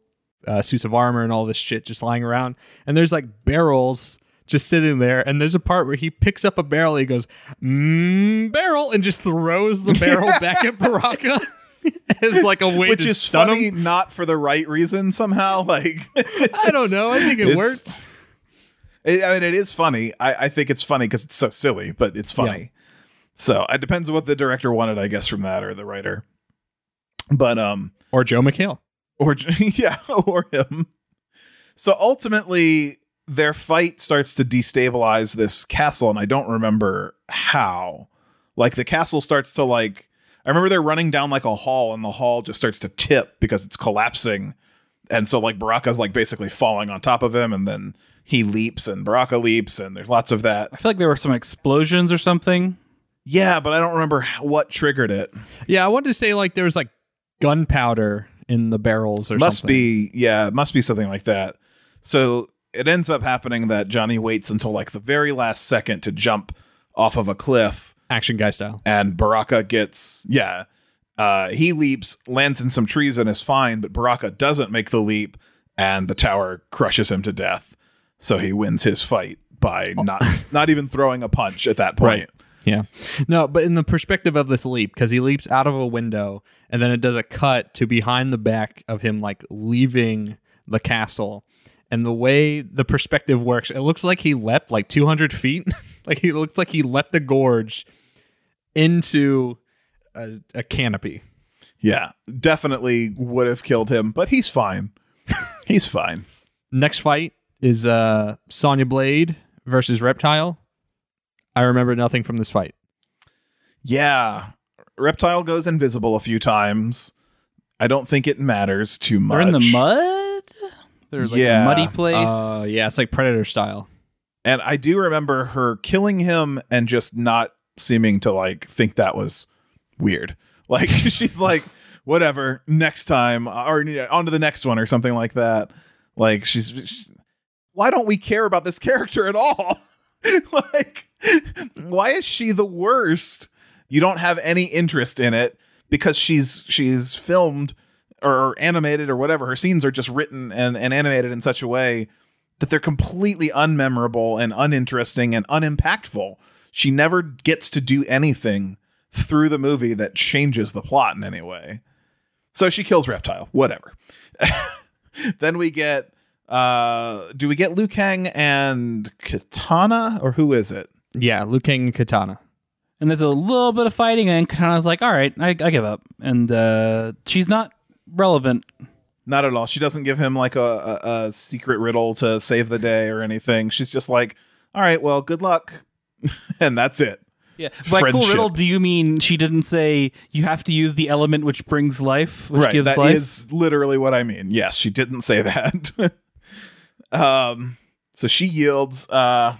uh, suits of armor and all this shit just lying around, and there's like barrels just sitting there, and there's a part where he picks up a barrel, he goes, mmm, barrel, and just throws the barrel back at Baraka as like a way Which to is stun funny, him. Not for the right reason somehow. Like, I don't know. I think it worked. It, I mean, it is funny. I, I think it's funny because it's so silly, but it's funny. Yeah. So it depends on what the director wanted, I guess, from that, or the writer, but um, or Joel McHale, or yeah, or him. So ultimately, their fight starts to destabilize this castle, and I don't remember how. Like the castle starts to like, I remember they're running down like a hall, and the hall just starts to tip because it's collapsing, and so like Baraka's like basically falling on top of him, and then he leaps, and Baraka leaps, and there's lots of that. I feel like there were some explosions or something. Yeah, but I don't remember what triggered it. Yeah, I wanted to say like there was like gunpowder in the barrels or must something. Must be, yeah, it must be something like that. So it ends up happening that Johnny waits until like the very last second to jump off of a cliff. Action guy style. And Baraka gets, yeah, uh, he leaps, lands in some trees and is fine, but Baraka doesn't make the leap and the tower crushes him to death. So he wins his fight by oh. not, not even throwing a punch at that point. Right. Yeah. No, but in the perspective of this leap, because he leaps out of a window and then it does a cut to behind the back of him, like leaving the castle. And the way the perspective works, it looks like he leapt like two hundred feet. Like he looked like he leapt the gorge into a, a canopy. Yeah, definitely would have killed him, but he's fine. He's fine. Next fight is uh, Sonya Blade versus Reptile. I remember nothing from this fight. Yeah. Reptile goes invisible a few times. I don't think it matters too much. They're in the mud? There's like yeah. a muddy place. Uh, yeah, it's like Predator style. And I do remember her killing him and just not seeming to like think that was weird. Like she's like, whatever, next time, or on to the next one or something like that. Like she's, she, why don't we care about this character at all? Like, why is she the worst? You don't have any interest in it because she's she's filmed or animated or whatever. Her scenes are just written and, and animated in such a way that they're completely unmemorable and uninteresting and unimpactful. She never gets to do anything through the movie that changes the plot in any way. So she kills Reptile, whatever. Then we get uh do we get Liu Kang and Kitana, or who is it? Yeah, Liu Kang and Kitana, and there's a little bit of fighting, and Katana's like, all right, I, I give up, and uh she's not relevant, not at all. She doesn't give him like a, a, a secret riddle to save the day or anything. She's just like, all right, well, good luck. And that's it. Yeah, by cool riddle, do you mean she didn't say you have to use the element which brings life, which right gives that life? Is literally what I mean. Yes, she didn't say that. Um, so she yields, uh,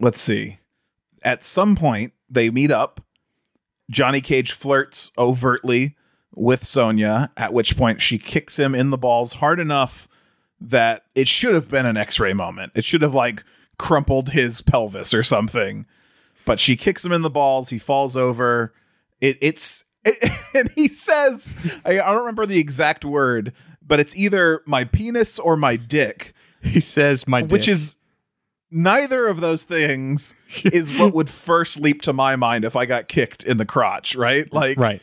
let's see, at some point they meet up. Johnny Cage flirts overtly with Sonya, at which point she kicks him in the balls hard enough that it should have been an X-ray moment. It should have like crumpled his pelvis or something, but she kicks him in the balls. He falls over. It, it's, it, and he says, I, I don't remember the exact word, but it's either my penis or my dick. He says my dick. Which is neither of those things is what would first leap to my mind if I got kicked in the crotch, right? Like right.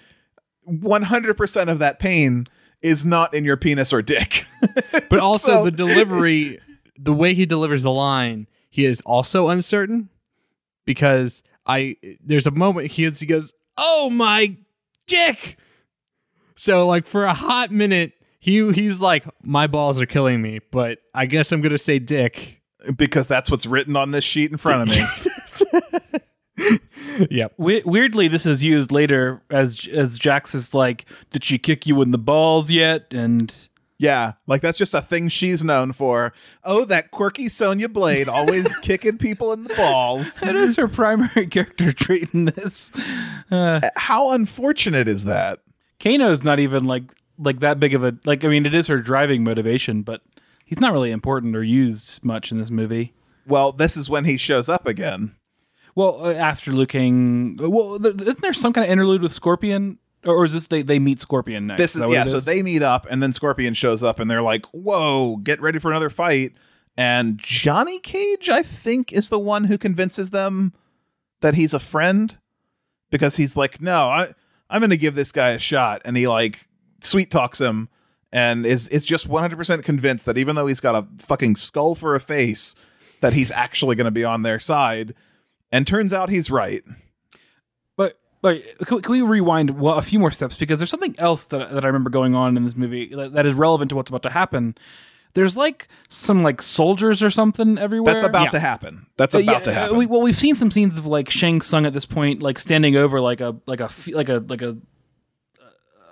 one hundred percent of that pain is not in your penis or dick. But also so, the delivery, the way he delivers the line, he is also uncertain because I there's a moment he, he goes, oh my dick. So like for a hot minute, He he's like, my balls are killing me, but I guess I'm gonna say dick because that's what's written on this sheet in front of me. Yeah. We- weirdly, this is used later as as Jax is like, did she kick you in the balls yet? And Yeah, like that's just a thing she's known for. Oh, that quirky Sonya Blade always kicking people in the balls. That is her primary character trait in this. Uh, How unfortunate is that? Kano's not even like like that big of a like. I mean, it is her driving motivation, but he's not really important or used much in this movie. Well, this is when he shows up again. Well, after Liu Kang, well, th- isn't there some kind of interlude with Scorpion? Or is this they, they meet Scorpion next? This is, is yeah, is? So they meet up, and then Scorpion shows up, and they're like, whoa, get ready for another fight. And Johnny Cage, I think, is the one who convinces them that he's a friend. Because he's like, no, I, I'm going to give this guy a shot. And he, like, sweet talks him, and is, is just one hundred percent convinced that even though he's got a fucking skull for a face, that he's actually going to be on their side. And turns out he's right. But can we rewind well, a few more steps? Because there's something else that, that I remember going on in this movie that, that is relevant to what's about to happen. There's like some like soldiers or something everywhere. That's about yeah. to happen. That's about uh, yeah, to happen. Uh, we, well, we've seen some scenes of like Shang Tsung at this point, like standing over like a like a like a like a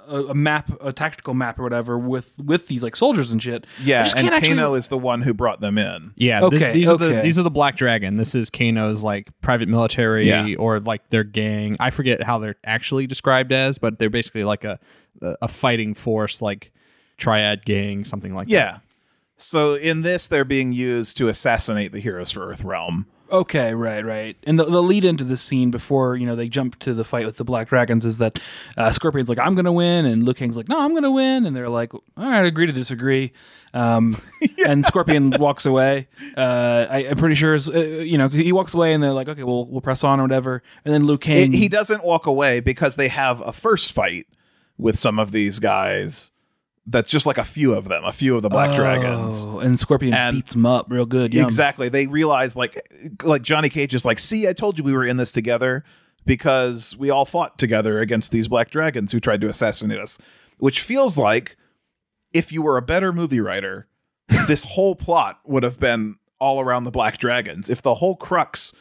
a map, a tactical map or whatever with with these like soldiers and shit. Yeah, and Kano actually... is the one who brought them in. Yeah, okay, this, these okay. are the these are the Black Dragon. This is Kano's like private military yeah. or like their gang. I forget how they're actually described as, but they're basically like a a fighting force, like triad gang, something like yeah. that. Yeah. So in this, they're being used to assassinate the heroes for Earthrealm. Okay, right, right. And the, the lead into this scene before, you know, they jump to the fight with the Black Dragons is that uh, Scorpion's like, I'm going to win. And Liu Kang's like, no, I'm going to win. And they're like, all right, agree to disagree. Um, yeah. And Scorpion walks away. Uh, I, I'm pretty sure, uh, you know, he walks away and they're like, okay, well, we'll press on or whatever. And then Liu Kang... It, he doesn't walk away because they have a first fight with some of these guys. That's just like a few of them, a few of the Black oh, Dragons. And Scorpion and beats them up real good. Yum. Exactly. They realize like like Johnny Cage is like, see, I told you we were in this together because we all fought together against these Black Dragons who tried to assassinate us. Which feels like if you were a better movie writer, this whole plot would have been all around the Black Dragons. If the whole crux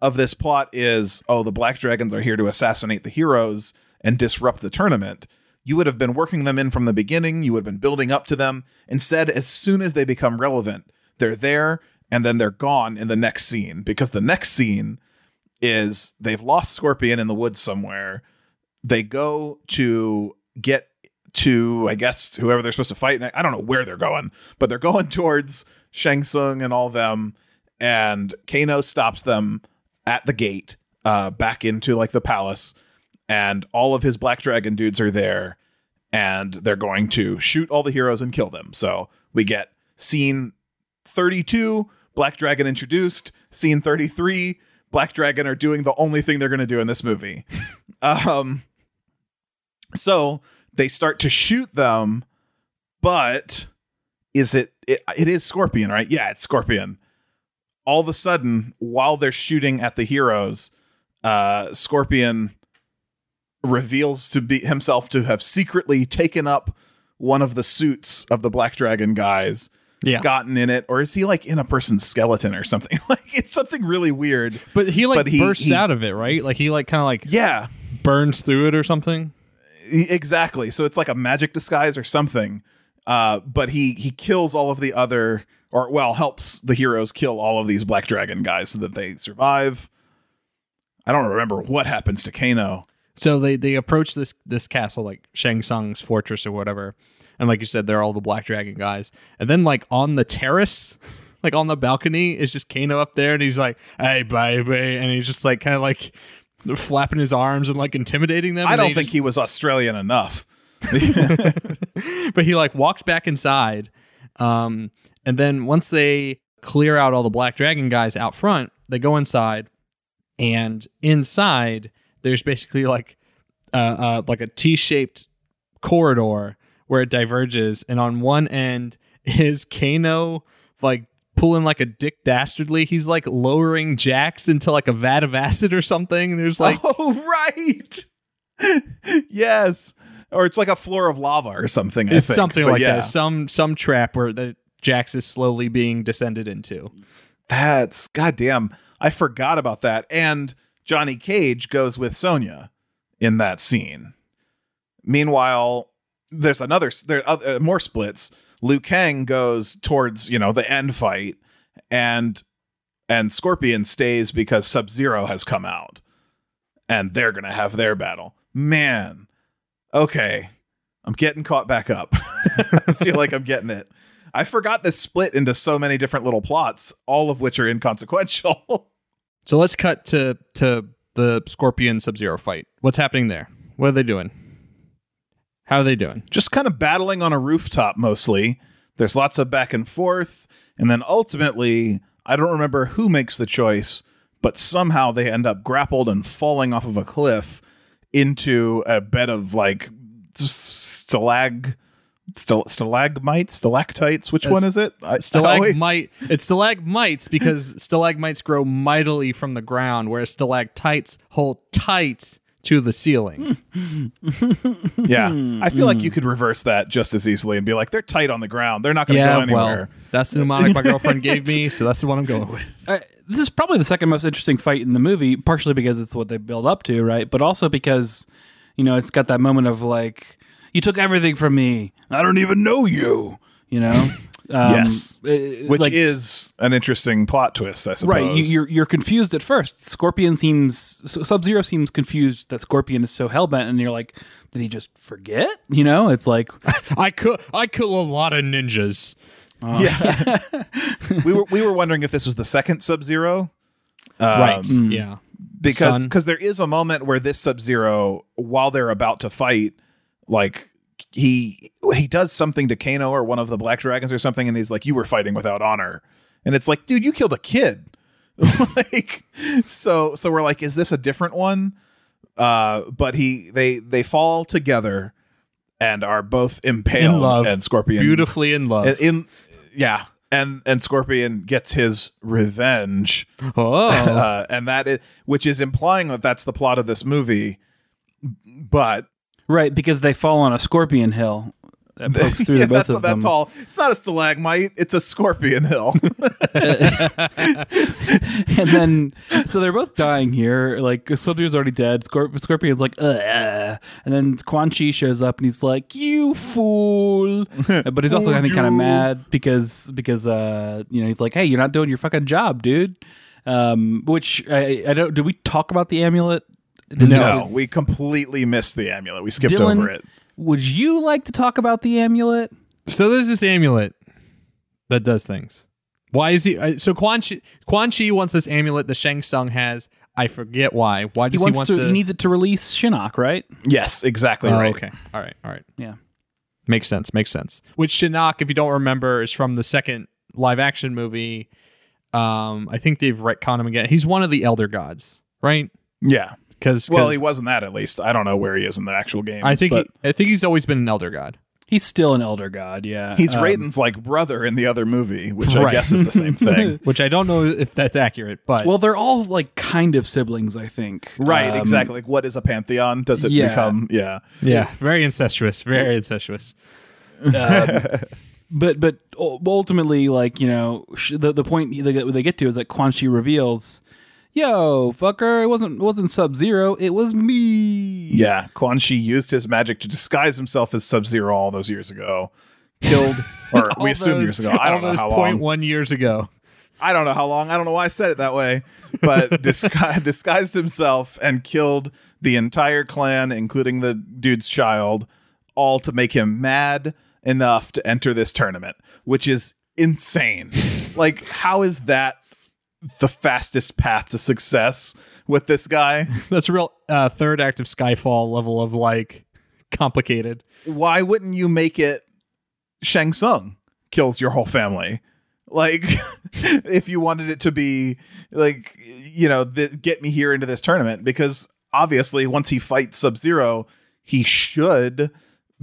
of this plot is, oh, the Black Dragons are here to assassinate the heroes and disrupt the tournament, you would have been working them in from the beginning. You would have been building up to them. Instead, as soon as they become relevant, they're there and then they're gone in the next scene, because the next scene is they've lost Scorpion in the woods somewhere. They go to get to, I guess, whoever they're supposed to fight. And I don't know where they're going, but they're going towards Shang Tsung and all them. And Kano stops them at the gate uh, back into like the palace. And all of his Black Dragon dudes are there, and they're going to shoot all the heroes and kill them. So we get scene thirty-two, Black Dragon introduced. Scene thirty-three, Black Dragon are doing the only thing they're going to do in this movie. um, so they start to shoot them, but is it, it? It is Scorpion, right? Yeah, it's Scorpion. All of a sudden, while they're shooting at the heroes, uh, Scorpion... reveals to be himself to have secretly taken up one of the suits of the Black Dragon guys, yeah. gotten in it, or is he like in a person's skeleton or something? Like it's something really weird. But he like but he, bursts he, out of it, right? Like he like kind of like yeah burns through it or something. Exactly. So it's like a magic disguise or something. Uh, but he he kills all of the other, or well, helps the heroes kill all of these Black Dragon guys so that they survive. I don't remember what happens to Kano. So they, they approach this this castle, like Shang Tsung's fortress or whatever. And like you said, they're all the Black Dragon guys. And then like on the terrace, like on the balcony, is just Kano up there. And he's like, hey, baby. And he's just like kind of like flapping his arms and like intimidating them. I don't think just... he was Australian enough. But he like walks back inside. Um, and then once they clear out all the Black Dragon guys out front, they go inside. And inside... there's basically like uh, uh, like a T-shaped corridor where it diverges, and on one end is Kano like pulling like a Dick Dastardly. He's like lowering Jax into like a vat of acid or something. And there's like, oh right, yes, or it's like a floor of lava or something. It's I think. something but like yeah. that. Some some trap where the Jax is slowly being descended into. That's goddamn. I forgot about that. And Johnny Cage goes with Sonya in that scene. Meanwhile, there's another, there are other, more splits. Liu Kang goes towards, you know, the end fight, and and Scorpion stays because Sub-Zero has come out and they're going to have their battle. Man. Okay. I'm getting caught back up. I feel like I'm getting it. I forgot this split into so many different little plots, all of which are inconsequential. So let's cut to to the Scorpion Sub-Zero fight. What's happening there? What are they doing? How are they doing? Just kind of battling on a rooftop mostly. There's lots of back and forth. And then ultimately, I don't remember who makes the choice, but somehow they end up grappled and falling off of a cliff into a bed of like stalag... Stal- stalagmites, stalactites. Which uh, one is it? I, stalagmite. I it's stalagmites because stalagmites grow mightily from the ground, whereas stalactites hold tight to the ceiling. Yeah, I feel mm. like you could reverse that just as easily and be like, they're tight on the ground. They're not going to yeah, go anywhere. Well, that's the mnemonic my girlfriend gave me, so that's the one I'm going with. Uh, this is probably the second most interesting fight in the movie, partially because it's what they build up to, right? But also because, you know, it's got that moment of like, you took everything from me. I don't even know you. You know? Um, yes. It, Which like, is an interesting plot twist, I suppose. Right. You, you're, you're confused at first. Scorpion seems... Sub-Zero seems confused that Scorpion is so hellbent, and you're like, did he just forget? You know? It's like... I, kill, I kill a lot of ninjas. Uh. Yeah. we, were, we were wondering if this was the second Sub-Zero. Um, right. Mm. Yeah. Because 'cause there is a moment where this Sub-Zero, while they're about to fight... Like he he does something to Kano or one of the Black Dragons or something, and he's like, "You were fighting without honor," and it's like, "Dude, you killed a kid." Like, so so we're like, "Is this a different one?" Uh, but he they they fall together and are both impaled in love, and Scorpion beautifully in love. In, in yeah, and and Scorpion gets his revenge. Oh, uh, and that is, which is implying that that's the plot of this movie, but. Right, because they fall on a scorpion hill that pokes through yeah, the both that's of not that them. Tall. It's not a stalagmite; it's a scorpion hill. And then, so they're both dying here. Like, Soldier's already dead. Scorp- Scorpion's like, ugh. And then Quan Chi shows up, and he's like, "You fool!" But he's also, I think, kind of mad because because uh, you know, he's like, "Hey, you're not doing your fucking job, dude." Um, which I, I don't. Did we talk about the amulet? Did no, we, we completely missed the amulet. We skipped Dylan, over it. Would you like to talk about the amulet? So there's this amulet that does things. Why is he... Uh, so Quan Chi, Quan Chi wants this amulet that Shang Tsung has. I forget why. Why does he, wants he want to, the... He needs it to release Shinnok, right? Yes, exactly oh, right. Okay. All right, all right. Yeah. Makes sense, makes sense. Which Shinnok, if you don't remember, is from the second live-action movie. Um, I think they've retconned him again. He's one of the Elder Gods, right? Yeah. Cause, well, cause, he wasn't that, at least. I don't know where he is in the actual game. I think he, I think he's always been an Elder God. He's still an Elder God, yeah. He's um, Raiden's like brother in the other movie, which right. I guess is the same thing. Which I don't know if that's accurate, but... Well, they're all like kind of siblings, I think. Right, um, exactly. Like, what is a pantheon? Does it yeah. become... Yeah. Yeah, very incestuous, very incestuous. Um, but but ultimately, like, you know, the, the point they get to is that Quan Chi reveals... Yo, fucker, it wasn't wasn't Sub-Zero, it was me. Yeah, Quan Chi used his magic to disguise himself as Sub-Zero all those years ago. Killed, or we assume those, years ago. I don't know how long. zero point one years ago. I don't know how long. I don't know why I said it that way. But disgu- disguised himself and killed the entire clan, including the dude's child, all to make him mad enough to enter this tournament, which is insane. Like, how is that the fastest path to success with this guy? That's a real uh, third act of Skyfall level of like complicated. Why wouldn't you make it Shang Tsung kills your whole family? Like, if you wanted it to be like, you know, th- get me here into this tournament, because obviously once he fights Sub-Zero, he should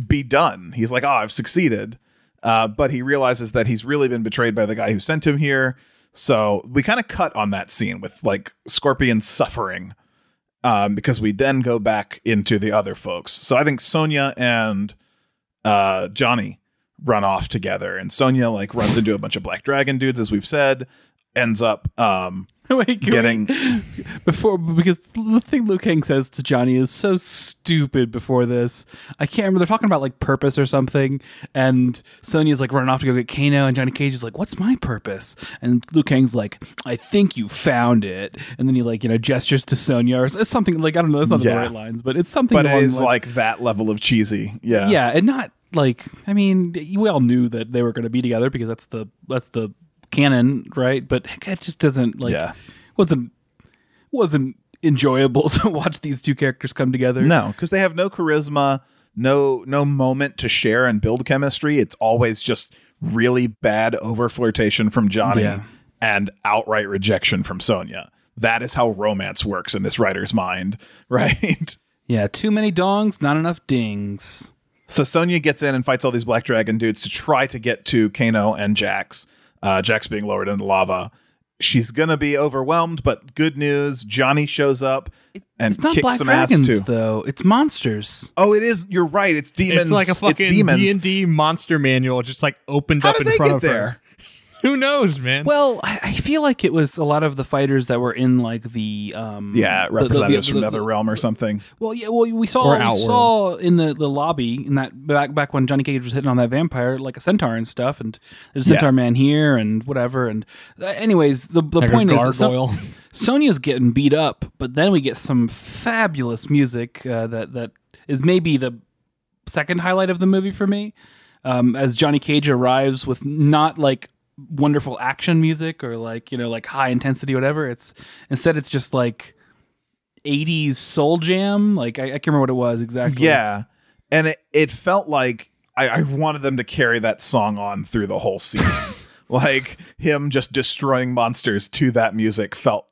be done. He's like, oh, I've succeeded. Uh, but he realizes that he's really been betrayed by the guy who sent him here. So we kind of cut on that scene with like Scorpion suffering, um, because we then go back into the other folks. So I think Sonya and uh, Johnny run off together, and Sonya like runs into a bunch of Black Dragon dudes, as we've said. ends up um, Wait, getting we, before because the thing Liu Kang says to Johnny is so stupid. Before this, I can't remember. They're talking about like purpose or something, and Sonya's like running off to go get Kano, and Johnny Cage is like, "What's my purpose?" And Liu Kang's like, "I think you found it." And then he like you know gestures to Sonya or it's something like I don't know. It's not yeah. the right lines, but it's something. But it is like that level of cheesy. Yeah, yeah, and not like I mean we all knew that they were going to be together because that's the that's the. canon, right? But it just doesn't like yeah. wasn't wasn't enjoyable to watch these two characters come together. No, because they have no charisma, no no moment to share and build chemistry. It's always just really bad over flirtation from Johnny yeah. and outright rejection from Sonya. That is how romance works in this writer's mind, right? Yeah, too many dongs, not enough dings. So Sonya gets in and fights all these Black Dragon dudes to try to get to Kano and Jax. Uh, Jax being lowered into lava. She's going to be overwhelmed, but good news, Johnny shows up and it's not kicks Black some Dragons, ass too. Though. It's monsters. Oh, it is. You're right. It's demons. It's like a fucking D and D monster manual just like opened How up in front of there? Her. Who knows, man? Well, I, I feel like it was a lot of the fighters that were in like the um, yeah representatives the, the, the, the, from Netherrealm or something. Well, yeah, well we saw we saw in the, the lobby in that back back when Johnny Cage was hitting on that vampire like a centaur and stuff, and there's a yeah. centaur man here and whatever. And uh, anyways, the the like point is so, Sonya's getting beat up, but then we get some fabulous music uh, that that is maybe the second highlight of the movie for me, um, as Johnny Cage arrives with not like. wonderful action music or like you know like high intensity whatever. It's instead it's just like eighties soul jam. Like I, I can't remember what it was exactly. Yeah, and it, it felt like I, I wanted them to carry that song on through the whole season. Like him just destroying monsters to that music felt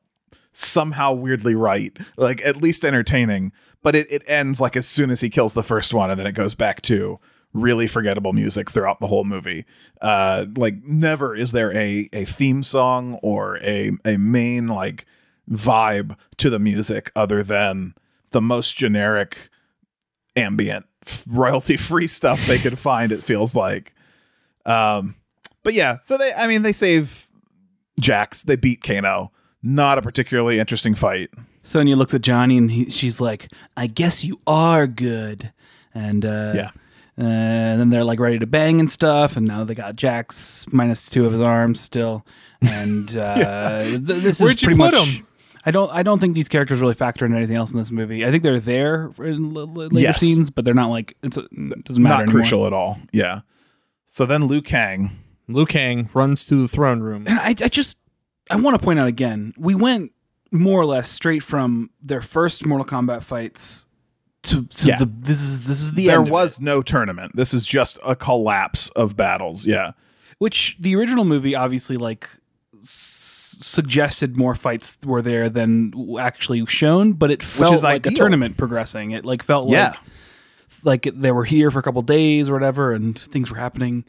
somehow weirdly right. Like at least entertaining. But it it ends like as soon as he kills the first one, and then it goes back to. Really forgettable music throughout the whole movie. Uh, like never is there a a theme song or a a main like vibe to the music other than the most generic ambient f- royalty free stuff they could find. It feels like, um, but yeah. So they, I mean, they save Jax. They beat Kano. Not a particularly interesting fight. Sonya looks at Johnny and he, she's like, "I guess you are good." And uh, yeah. Uh, and then they're like ready to bang and stuff, and now they got Jax minus two of his arms still. And uh, yeah. th- this Where'd is pretty you put much. Him? I don't. I don't think these characters really factor in anything else in this movie. I think they're there in l- later yes. scenes, but they're not like it's a, it doesn't matter. Not anymore. Crucial at all. Yeah. So then Liu Kang. Liu Kang runs to the throne room, and I, I just I want to point out again, we went more or less straight from their first Mortal Kombat fights. To, to yeah. the, this is this is the there end was no tournament. This is just a collapse of battles. Yeah, which the original movie obviously like s- suggested more fights were there than actually shown, but it felt like ideal. A tournament progressing. It like felt yeah. like like they were here for a couple days or whatever, and things were happening.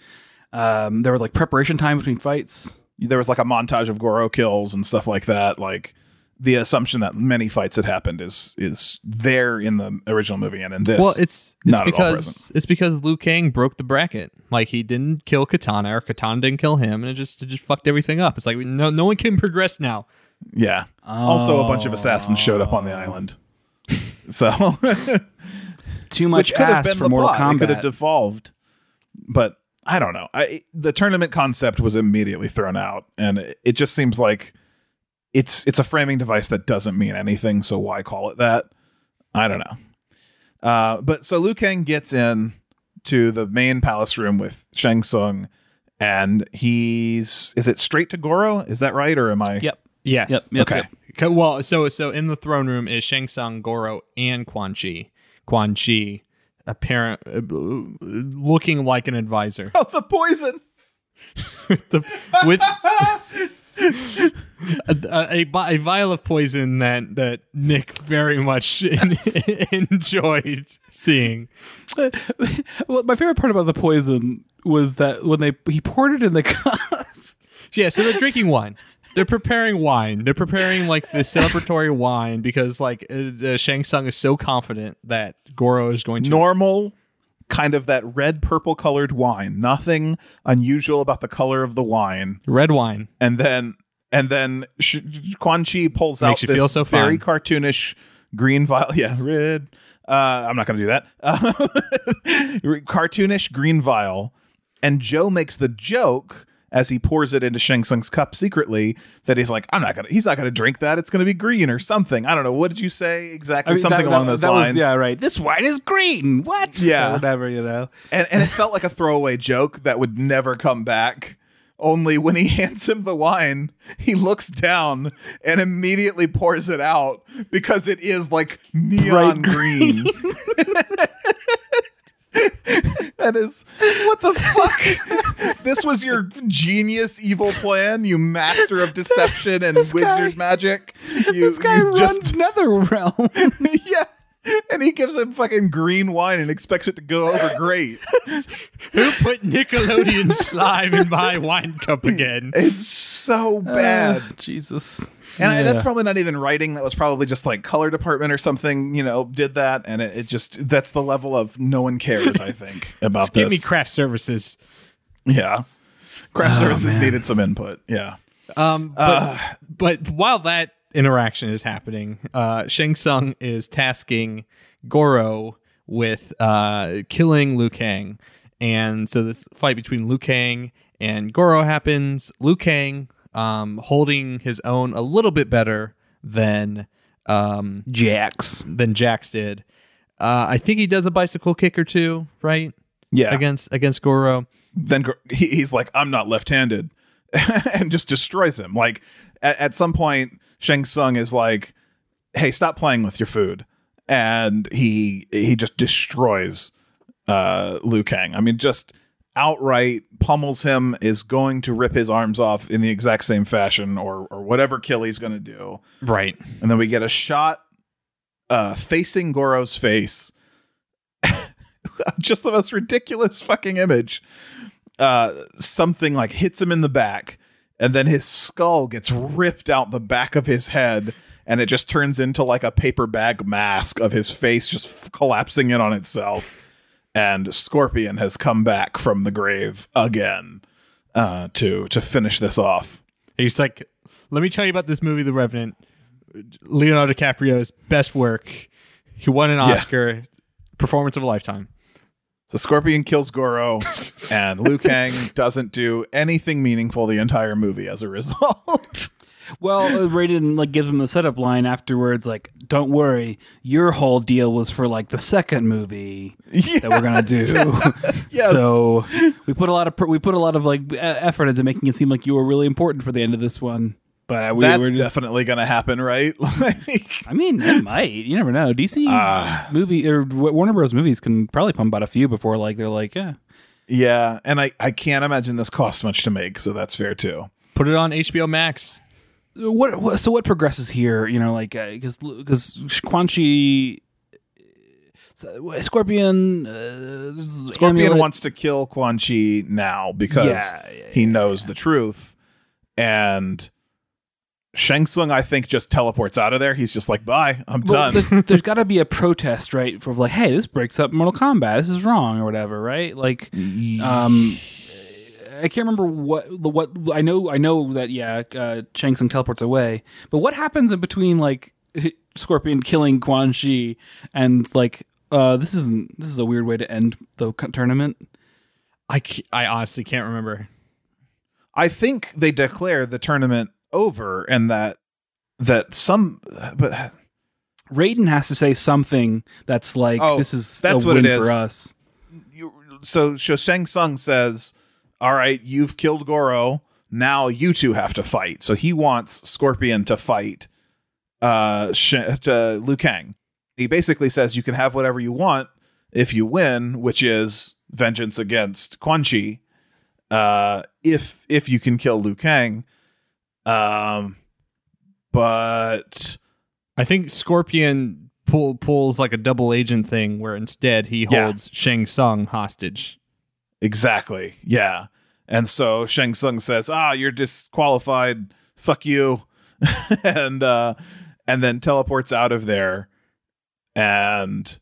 Um, there was like preparation time between fights. There was like a montage of Goro kills and stuff like that. Like. The assumption that many fights had happened is is there in the original movie and in this. Well, it's, it's because it's because Liu Kang broke the bracket. Like he didn't kill Kitana, or Kitana didn't kill him, and it just it just fucked everything up. It's like no no one can progress now. Yeah. Oh. Also, a bunch of assassins showed up on the island. So too much ass for Mortal Kombat. It could have devolved, but I don't know. I the tournament concept was immediately thrown out, and it, it just seems like. It's it's a framing device that doesn't mean anything, so why call it that? I don't know. Uh, but so Liu Kang gets in to the main palace room with Shang Tsung, and he's is it straight to Goro? Is that right, or am I? Yep. Yes. Yep. Yep. Okay. Yep. Well, so so in the throne room is Shang Tsung, Goro, and Quan Chi. Quan Chi, apparent, uh, looking like an advisor. Oh, the poison. with the with. a, a, a vial of poison that, that Nick very much en- enjoyed seeing. Well, my favorite part about the poison was that when they he poured it in the cup. Yeah, so they're drinking wine. They're preparing wine. They're preparing like the celebratory wine because like uh, Shang Tsung is so confident that Goro is going to normal. Kind of that red purple colored wine, nothing unusual about the color of the wine, red wine. And then And then she, Quan Chi pulls Makes out this feel so very fun. cartoonish green vial. Yeah, red. Uh, I'm not going to do that. Uh, cartoonish green vial. And Joe makes the joke as he pours it into Shang Tsung's cup secretly that he's like, I'm not going to, he's not going to drink that. It's going to be green or something. I don't know. What did you say? Exactly. I mean, something that, along that, those that lines. Was, yeah, right. This wine is green. What? Yeah. Or whatever, you know. And, and it felt like a throwaway joke that would never come back. Only when he hands him the wine, he looks down and immediately pours it out because it is like neon bright green. green. That is, what the fuck? This was your genius evil plan, you master of deception and this wizard guy, magic. You, this guy you runs just, Netherrealm. Yeah. And he gives him fucking green wine and expects it to go over great. Who put Nickelodeon slime in my wine cup again? It's so bad. Uh, Jesus. And yeah. I, that's probably not even writing. That was probably just like color department or something, you know, did that. And it, it just, that's the level of no one cares, I think, about just this. Give me craft services. Yeah. Craft oh, services man. needed some input. Yeah. Um, but, uh, but while that interaction is happening, uh Shang Tsung is tasking Goro with uh killing Liu Kang, and so this fight between Liu Kang and Goro happens. Liu Kang um holding his own a little bit better than um Jax than Jax did. uh I think he does a bicycle kick or two, right? Yeah, against against Goro. Then he's like, I'm not left-handed, and just destroys him. Like at, at some point Shang Tsung is like, hey, stop playing with your food. And he he just destroys uh, Liu Kang. I mean, just outright pummels him, is going to rip his arms off in the exact same fashion, or or whatever kill he's going to do. Right. And then we get a shot uh, facing Goro's face. Just the most ridiculous fucking image. Uh, something like hits him in the back. And then his skull gets ripped out the back of his head, and it just turns into like a paper bag mask of his face just f- collapsing in on itself. And Scorpion has come back from the grave again uh, to to finish this off. He's like, let me tell you about this movie, The Revenant. Leonardo DiCaprio's best work. He won an Oscar. Yeah. Performance of a lifetime. So Scorpion kills Goro, and Liu Kang doesn't do anything meaningful the entire movie as a result. Well, Raiden like gives him a setup line afterwards, like, "Don't worry, your whole deal was for like the second movie yes. that we're gonna do." Yes. So we put a lot of pr- we put a lot of like effort into making it seem like you were really important for the end of this one. But we, that's we're just, definitely going to happen, right? Like, I mean, it might. You never know. D C uh, movie or Warner Bros. Movies can probably pump out a few before, like, they're like, yeah, yeah. And I, I can't imagine this costs much to make, so that's fair too. Put it on H B O Max. What? what so what progresses here? You know, like because uh, because Quan Chi, uh, Scorpion, uh, Scorpion amulet. wants to kill Quan Chi now because yeah, yeah, he knows yeah. the truth, and Shang Tsung, I think, just teleports out of there. He's just like, bye, I'm well, done. There's, there's got to be a protest, right? For like, hey, this breaks up Mortal Kombat. This is wrong or whatever, right? Like, um, I can't remember what the what I know. I know that yeah, uh, Shang Tsung teleports away. But what happens in between, like Scorpion killing Quan Chi and like uh, this isn't this is a weird way to end the tournament. I I honestly can't remember. I think they declare the tournament over, and that that some but Raiden has to say something that's like, oh, this is that's what it is for us. You, so Shang Tsung says, all right, you've killed Goro, now you two have to fight. So he wants Scorpion to fight uh Sh- to Liu Kang. He basically says, you can have whatever you want if you win, which is vengeance against Quan Chi, uh if if you can kill Liu Kang. Um, but I think Scorpion pull, pulls like a double agent thing where instead he holds yeah. Shang Tsung hostage. Exactly. Yeah. And so Shang Tsung says, ah, you're disqualified. Fuck you. and, uh, and then teleports out of there. And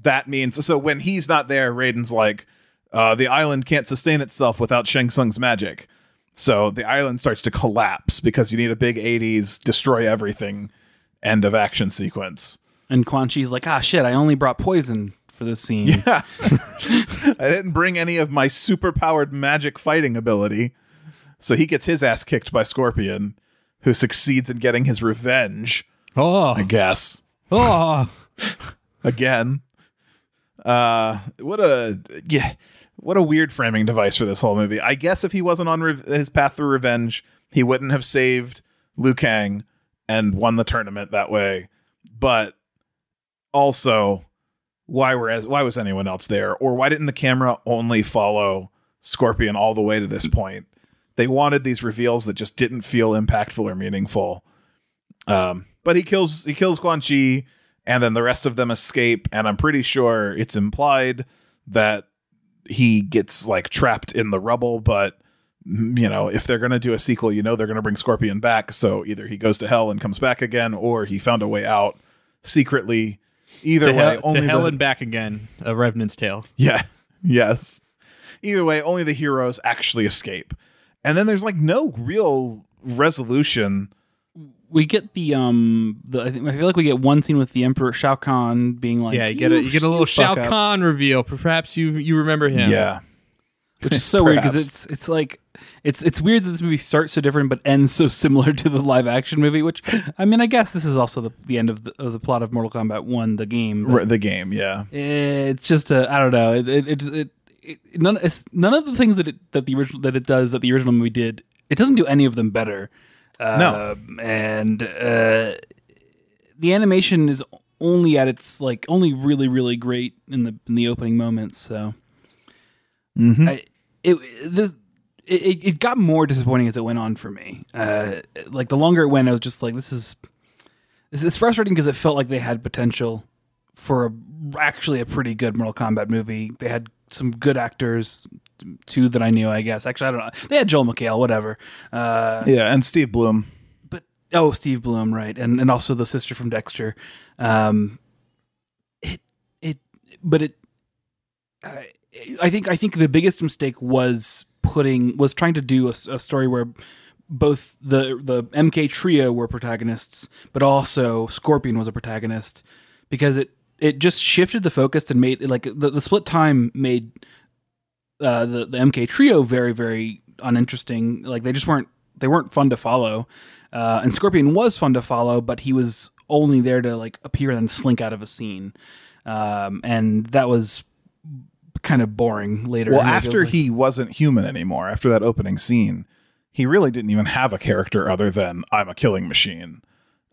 that means, so when he's not there, Raiden's like, uh, the island can't sustain itself without Shang Tsung's magic. So the island starts to collapse because you need a big eighties destroy everything end of action sequence. And Quan Chi's like, ah, shit, I only brought poison for this scene. Yeah. I didn't bring any of my super-powered magic fighting ability. So he gets his ass kicked by Scorpion, who succeeds in getting his revenge. Oh, I guess. Oh, again. Uh, what a yeah, what a weird framing device for this whole movie. I guess if he wasn't on re- his path for revenge, he wouldn't have saved Liu Kang and won the tournament that way. But also, why were as why was anyone else there, or why didn't the camera only follow Scorpion all the way to this point? They wanted these reveals that just didn't feel impactful or meaningful. Um, but he kills he kills Quan Chi, and then the rest of them escape. And I'm pretty sure it's implied that he gets like trapped in the rubble. But you know, if they're going to do a sequel, you know they're going to bring Scorpion back. So either he goes to hell and comes back again, or he found a way out secretly. Either to way, hell, only to hell the, and back again. A Revenant's Tale. Yeah. Yes. Either way, only the heroes actually escape. And then there's like no real resolution. We get the um, the, I think I feel like we get one scene with the Emperor Shao Kahn being like, yeah, you get a you get a little Shao Kahn reveal. Perhaps you you remember him, yeah, which is so weird because it's it's like it's it's weird that this movie starts so different but ends so similar to the live action movie. Which I mean, I guess this is also the, the end of the, of the plot of Mortal Kombat One, the game, right, the game, yeah. It's just a I don't know it it. it, it It, none, it's, none of the things that it, that the original that it does that the original movie did, it doesn't do any of them better. Uh, no, and uh, the animation is only at its like only really really great in the in the opening moments. So, mm-hmm. I, it this it, it got more disappointing as it went on for me. Uh, like the longer it went, I was just like, this is this is frustrating because it felt like they had potential for a, actually a pretty good Mortal Kombat movie. They had some good actors too that I knew, I guess. Actually, I don't know. They had Joel McHale, whatever. Uh, yeah, and Steve Blum. But oh, Steve Blum, right? And and also the sister from Dexter. Um, it it, but it. I, I think I think the biggest mistake was putting was trying to do a, a story where both the the M K trio were protagonists, but also Scorpion was a protagonist, because it. It just shifted the focus and made like the, the split time made uh, the the M K trio very very uninteresting. Like they just weren't they weren't fun to follow. Uh, and Scorpion was fun to follow, but he was only there to like appear and then slink out of a scene, um, and that was kind of boring later. Well, after like, he wasn't human anymore, after that opening scene, he really didn't even have a character other than I'm a killing machine.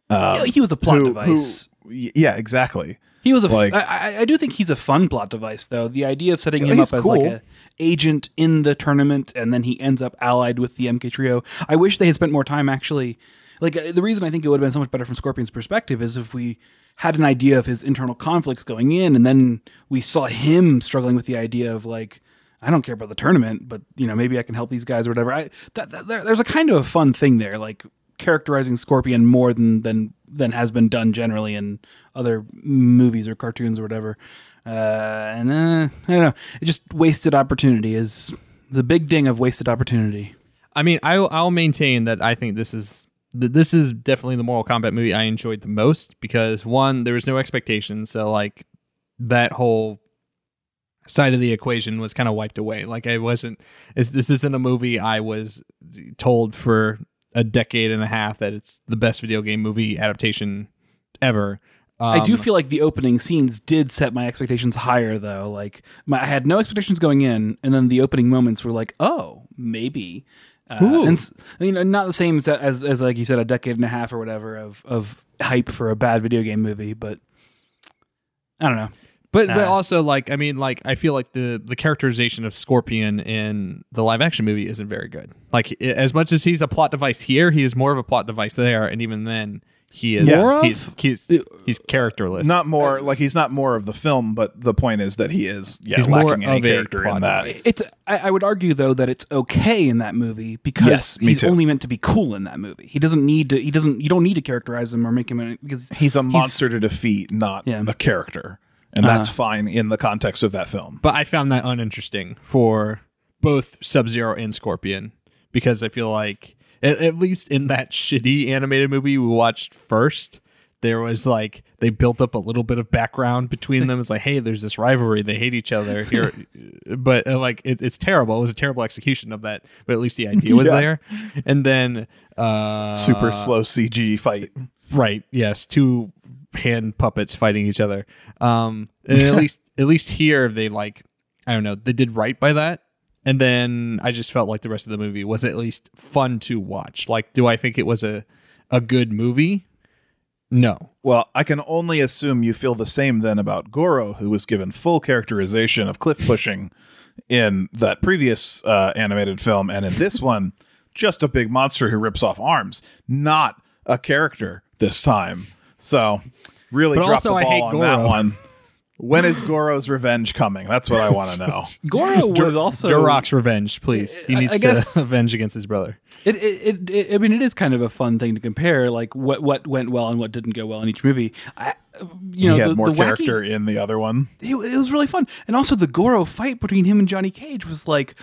Um, he was a plot who, device. Who, yeah, exactly. He was a. Like, f- I, I do think he's a fun plot device, though. The idea of setting him up as cool. like an agent in the tournament, and then he ends up allied with the M K Trio. I wish they had spent more time actually. Like the reason I think it would have been so much better from Scorpion's perspective is if we had an idea of his internal conflicts going in, and then we saw him struggling with the idea of like, I don't care about the tournament, but you know maybe I can help these guys or whatever. I that, that there, there's a kind of a fun thing there, like characterizing Scorpion more than than. than has been done generally in other movies or cartoons or whatever. Uh, and uh, I don't know. It just wasted opportunity is the big ding of wasted opportunity. I mean, I'll, I'll maintain that I think this is this is definitely the Mortal Kombat movie I enjoyed the most because, one, there was no expectation. So, like, that whole side of the equation was kind of wiped away. Like, I wasn't... It's, this isn't a movie I was told for... a decade and a half that it's the best video game movie adaptation ever. Um, I do feel like the opening scenes did set my expectations higher, though. Like my, I had no expectations going in, and then the opening moments were like, "Oh, maybe." Uh, and you know, not the same as, as as like you said, a decade and a half or whatever of of hype for a bad video game movie. But I don't know. But nah. But also like I mean like I feel like the, the characterization of Scorpion in the live action movie isn't very good. Like as much as he's a plot device here, he is more of a plot device there, and even then he is yeah. he's, he's he's characterless. Not more like he's not more of the film, but the point is that he is yeah he's lacking any character in that. Device. It's I, I would argue though that it's okay in that movie because yes, he's too. only meant to be cool in that movie. He doesn't need to. He doesn't. You don't need to characterize him or make him any, because he's a monster he's, to defeat, not yeah. a character. And that's uh, fine in the context of that film. But I found that uninteresting for both Sub-Zero and Scorpion because I feel like, at, at least in that shitty animated movie we watched first, there was like, they built up a little bit of background between them. It's like, hey, there's this rivalry. They hate each other here. But uh, like, it, it's terrible. It was a terrible execution of that, but at least the idea was yeah. there. And then uh, super slow C G fight. Right. Yes. Two hand puppets fighting each other. Um, and at least, at least here they like, I don't know, they did right by that. And then I just felt like the rest of the movie was at least fun to watch. Like, do I think it was a, a good movie? No. Well, I can only assume you feel the same then about Goro, who was given full characterization of cliff pushing in that previous uh, animated film. And in this one, just a big monster who rips off arms, not a character this time. So really but dropped the ball on Goro. That one. When is Goro's revenge coming? That's what I want to know. Goro was Dur- also... Durok's revenge, please. He needs I guess, to avenge against his brother. It, it, it, it, I mean, it is kind of a fun thing to compare, like, what, what went well and what didn't go well in each movie. I, you know, he had the, more the character wacky, in the other one. It, it was really fun. And also the Goro fight between him and Johnny Cage was like...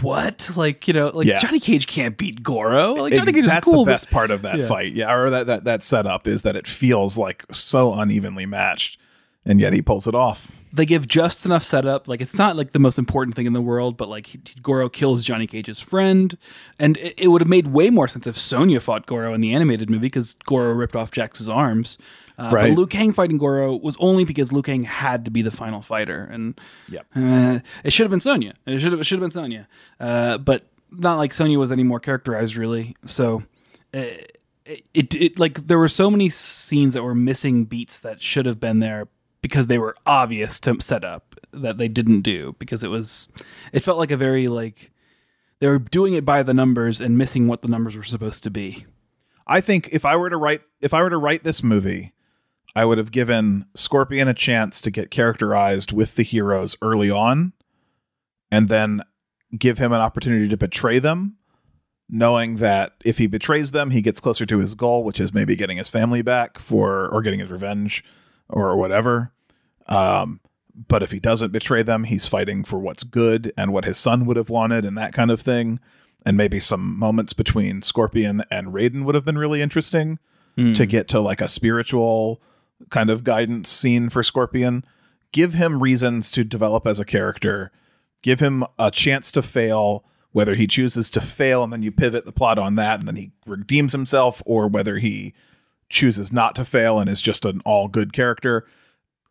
What? Like, you know, like yeah. Johnny Cage can't beat Goro. Like Johnny Cage that's is cool. That's the best but, part of that yeah. fight. Yeah, or that, that that setup is that it feels like so unevenly matched, and yet he pulls it off. They give just enough setup. Like, it's not like the most important thing in the world, but like he, Goro kills Johnny Cage's friend, and it, it would have made way more sense if Sonya fought Goro in the animated movie because Goro ripped off Jax's arms. Uh, right. But Liu Kang fighting Goro was only because Liu Kang had to be the final fighter, and yep. uh, it should have been Sonya. It should have should have been Sonya, uh, but not like Sonya was any more characterized really. So it, it it like there were so many scenes that were missing beats that should have been there because they were obvious to set up that they didn't do because it was it felt like a very like they were doing it by the numbers and missing what the numbers were supposed to be. I think if I were to write if I were to write this movie, I would have given Scorpion a chance to get characterized with the heroes early on and then give him an opportunity to betray them, knowing that if he betrays them, he gets closer to his goal, which is maybe getting his family back for or getting his revenge or whatever. Um, but if he doesn't betray them, he's fighting for what's good and what his son would have wanted and that kind of thing. And maybe some moments between Scorpion and Raiden would have been really interesting mm. to get to like a spiritual... kind of guidance scene for Scorpion. Give him reasons to develop as a character. Give him a chance to fail, whether he chooses to fail and then you pivot the plot on that and then he redeems himself, or whether he chooses not to fail and is just an all good character.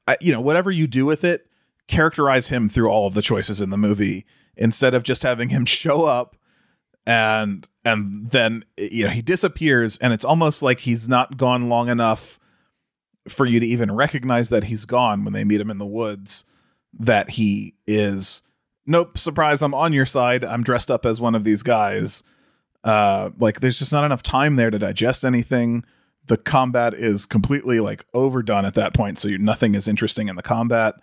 I, you know, whatever you do with it, characterize him through all of the choices in the movie instead of just having him show up and and then, you know, he disappears and it's almost like he's not gone long enough for you to even recognize that he's gone when they meet him in the woods, that he is, nope, surprise, I'm on your side. I'm dressed up as one of these guys. Uh, like, there's just not enough time there to digest anything. The combat is completely, like, overdone at that point, so you, nothing is interesting in the combat.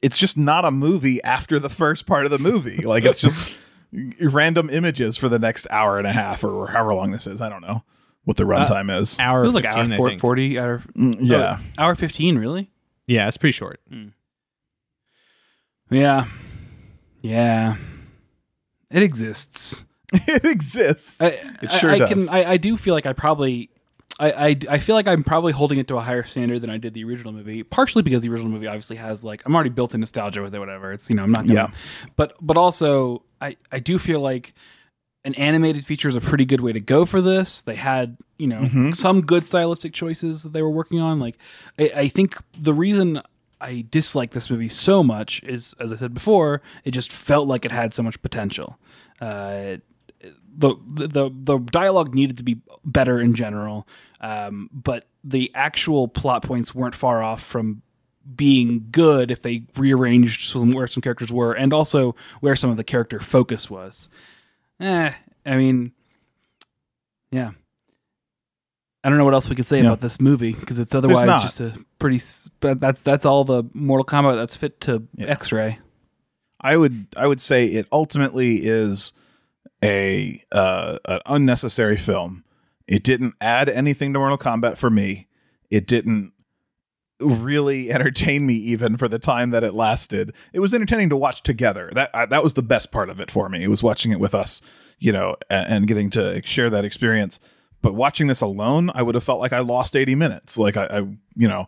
It's just not a movie after the first part of the movie. Like, it's just random images for the next hour and a half or however long this is. I don't know what the runtime uh, is. Hour it was like fifteen, hour four, forty, hour mm, yeah, oh, hour fifteen, really? Yeah, it's pretty short. Mm. Yeah, yeah, it exists. It exists. I, it sure I, I does. Can, I, I do feel like I probably, I, I, I feel like I'm probably holding it to a higher standard than I did the original movie. Partially because the original movie obviously has like I'm already built in nostalgia with it, whatever. It's you know I'm not gonna, yeah. But but also I, I do feel like an animated feature is a pretty good way to go for this. They had, you know, mm-hmm. some good stylistic choices that they were working on. Like, I, I think the reason I dislike this movie so much is, as I said before, it just felt like it had so much potential. Uh, the, the the dialogue needed to be better in general, um, but the actual plot points weren't far off from being good if they rearranged some, where some characters were and also where some of the character focus was. Eh, I mean, yeah. I don't know what else we could say yeah. about this movie because it's otherwise just a pretty. That's that's all the Mortal Kombat that's fit to yeah. X-ray. I would I would say it ultimately is a uh, an unnecessary film. It didn't add anything to Mortal Kombat for me. It didn't really entertain me even for the time that it lasted. It was entertaining to watch together. That I, that was the best part of it for me. It was watching it with us you know, and getting to share that experience. But watching this alone, I would have felt like I lost eighty minutes. Like I, I you know,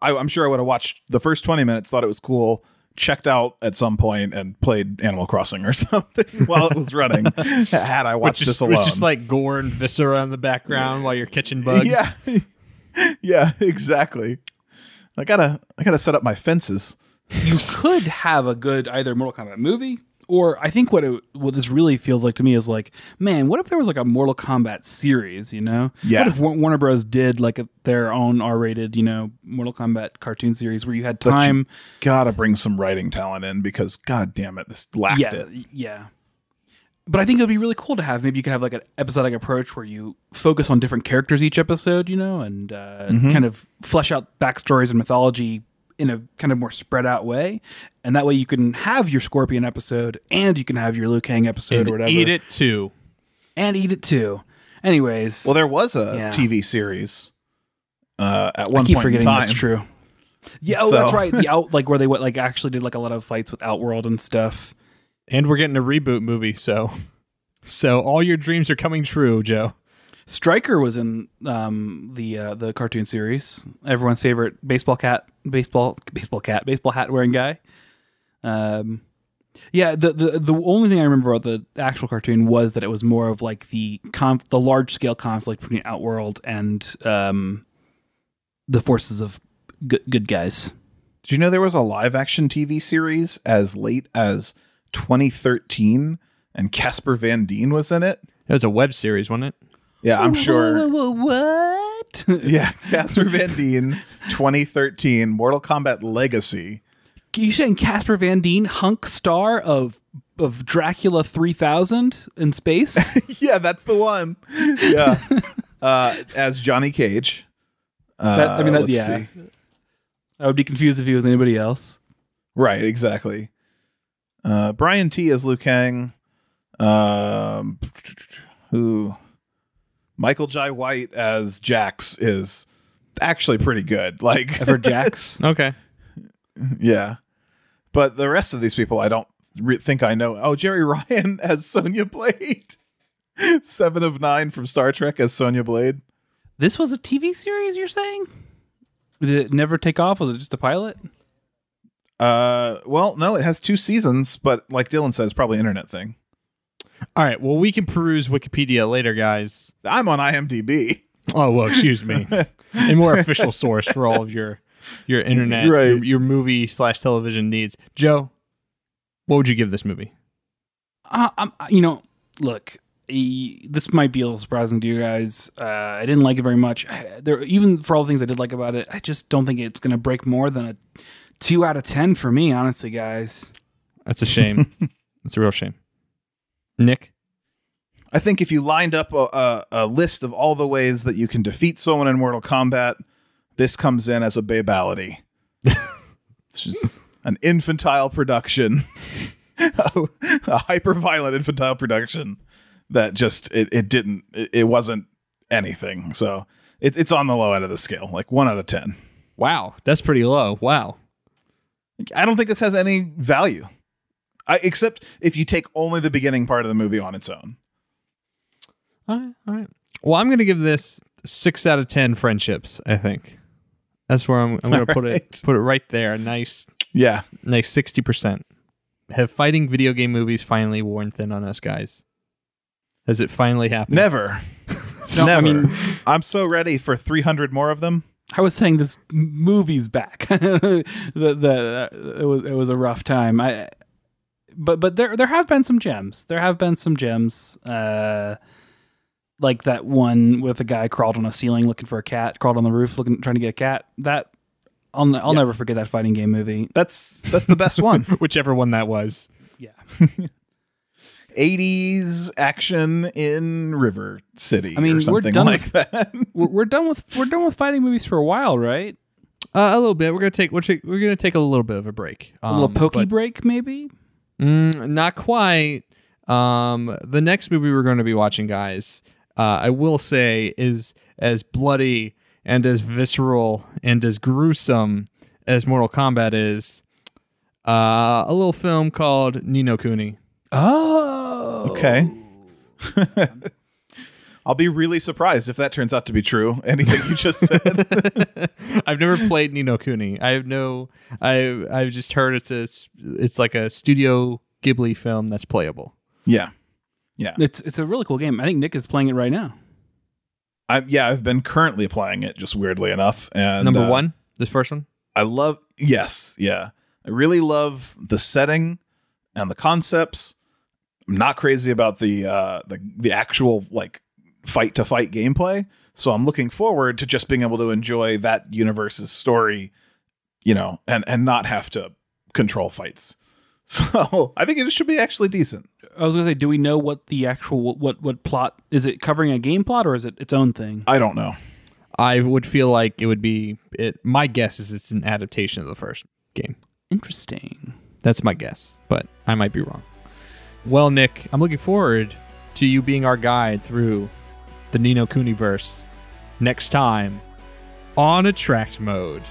I, I'm sure I would have watched the first twenty minutes, thought it was cool, checked out at some point, and played Animal Crossing or something while it was running. Had I watched which this is, alone, it's just like gore and viscera in the background while you're catching bugs. Yeah, yeah, exactly. I gotta, I gotta set up my fences. You could have a good either Mortal Kombat movie. Or I think what it, what this really feels like to me is like, man, what if there was like a Mortal Kombat series, you know? Yeah. What if Warner Bros. Did like a, their own R-rated, you know, Mortal Kombat cartoon series where you had time. But you gotta bring some writing talent in because, god damn it, this lacked yeah, it. Yeah. But I think it would be really cool to have. Maybe you could have like an episodic approach where you focus on different characters each episode, you know, and uh, mm-hmm. kind of flesh out backstories and mythology in a kind of more spread out way. And that way you can have your Scorpion episode and you can have your Liu Kang episode and or whatever. Eat it too. And eat it too. Anyways. Well, there was a yeah. T V series uh, at one point in time. I keep forgetting that's true. Yeah, oh, so. That's right. The out, like where they went, like actually did like a lot of fights with Outworld and stuff. And we're getting a reboot movie, so so all your dreams are coming true, Joe. Striker was in um, the uh, the cartoon series. Everyone's favorite baseball cat, baseball baseball cat, baseball hat wearing guy. Um, yeah, the, the the only thing I remember about the actual cartoon was that it was more of like the conf- the large scale conflict between Outworld and um, the forces of g- good guys. Did you know there was a live action T V series as late as twenty thirteen, and Casper Van Dien was in it? It was a web series, wasn't it? Yeah, I'm sure. Whoa, whoa, whoa, what? Yeah, Casper Van Dien, twenty thirteen, Mortal Kombat Legacy. You saying Casper Van Dien, hunk star of of Dracula three thousand in space? Yeah, that's the one. Yeah, uh, as Johnny Cage. Uh, that, I mean, that, let's yeah. see. I would be confused if he was anybody else. Right, exactly. Uh, Brian T as Liu Kang. Um, who? Michael Jai White as Jax is actually pretty good. Like for Jax, okay, yeah. But the rest of these people, I don't re- think I know. Oh, Jerry Ryan as Sonya Blade, Seven of Nine from Star Trek as Sonya Blade. This was a T V series, you're saying? Did it never take off? Was it just a pilot? Uh, well, no, it has two seasons, but like Dylan said, it's probably an internet thing. All right, well, we can peruse Wikipedia later, guys. I'm on I M D B. Oh, well, excuse me. A more official source for all of your your internet, right. your, your movie slash television needs. Joe, what would you give this movie? Uh, I'm, you know, look, e- this might be a little surprising to you guys. Uh, I didn't like it very much. I, there, even for all the things I did like about it, I just don't think it's going to break more than a two out of ten for me, honestly, guys. That's a shame. That's a real shame. Nick? I think if you lined up a, a, a list of all the ways that you can defeat someone in Mortal Kombat, this comes in as a babality. It's just an infantile production, a, a hyper-violent infantile production that just, it, it didn't, it, it wasn't anything. So it, it's on the low end of the scale, like one out of ten. Wow, that's pretty low. Wow. I don't think this has any value. I, except if you take only the beginning part of the movie on its own. All right. All right. Well, I'm going to give this six out of ten friendships, I think. That's where I'm, I'm going right. to put it Put it right there. Nice. Yeah. Nice sixty percent. Have fighting video game movies finally worn thin on us, guys? Has it finally happened? Never. No, never. I mean, I'm so ready for three hundred more of them. I was saying this movie's back. the, the, it, was, it was a rough time. I... But but there there have been some gems. There have been some gems, uh, like that one with a guy crawled on a ceiling looking for a cat, crawled on the roof looking trying to get a cat. That I'll I'll yep. never forget that fighting game movie. That's that's the best one, whichever one that was. Yeah, eighties action in River City. I mean, or something we're done like with, that. we're, we're done with we're done with fighting movies for a while, right? Uh, a little bit. We're gonna take we're, take, we're gonna take a little bit of a break. Um, a little pokey but, break, maybe. Mm, not quite. Um, the next movie we're going to be watching, guys, uh, I will say is as bloody and as visceral and as gruesome as Mortal Kombat is. Uh, a little film called Ni No Kuni. Oh, okay. I'll be really surprised if that turns out to be true. Anything you just said. I've never played Ni No Kuni. I have no. I I've just heard it's a. It's like a Studio Ghibli film that's playable. Yeah, yeah. It's it's a really cool game. I think Nick is playing it right now. I yeah. I've been currently playing it, just weirdly enough. And number uh, one, this first one. I love. Yes. Yeah. I really love the setting and the concepts. I'm not crazy about the uh, the the actual like. fight to fight gameplay, so I'm looking forward to just being able to enjoy that universe's story, you know, and and not have to control fights. So I think it should be actually decent. I was gonna say, do we know what the actual what what plot is? It covering a game plot or is it its own thing? I don't know. I would feel like it would be it. My guess is it's an adaptation of the first game. Interesting. That's my guess, but I might be wrong. Well, Nick, I'm looking forward to you being our guide through the Ni No Kuni verse next time on Attract Mode.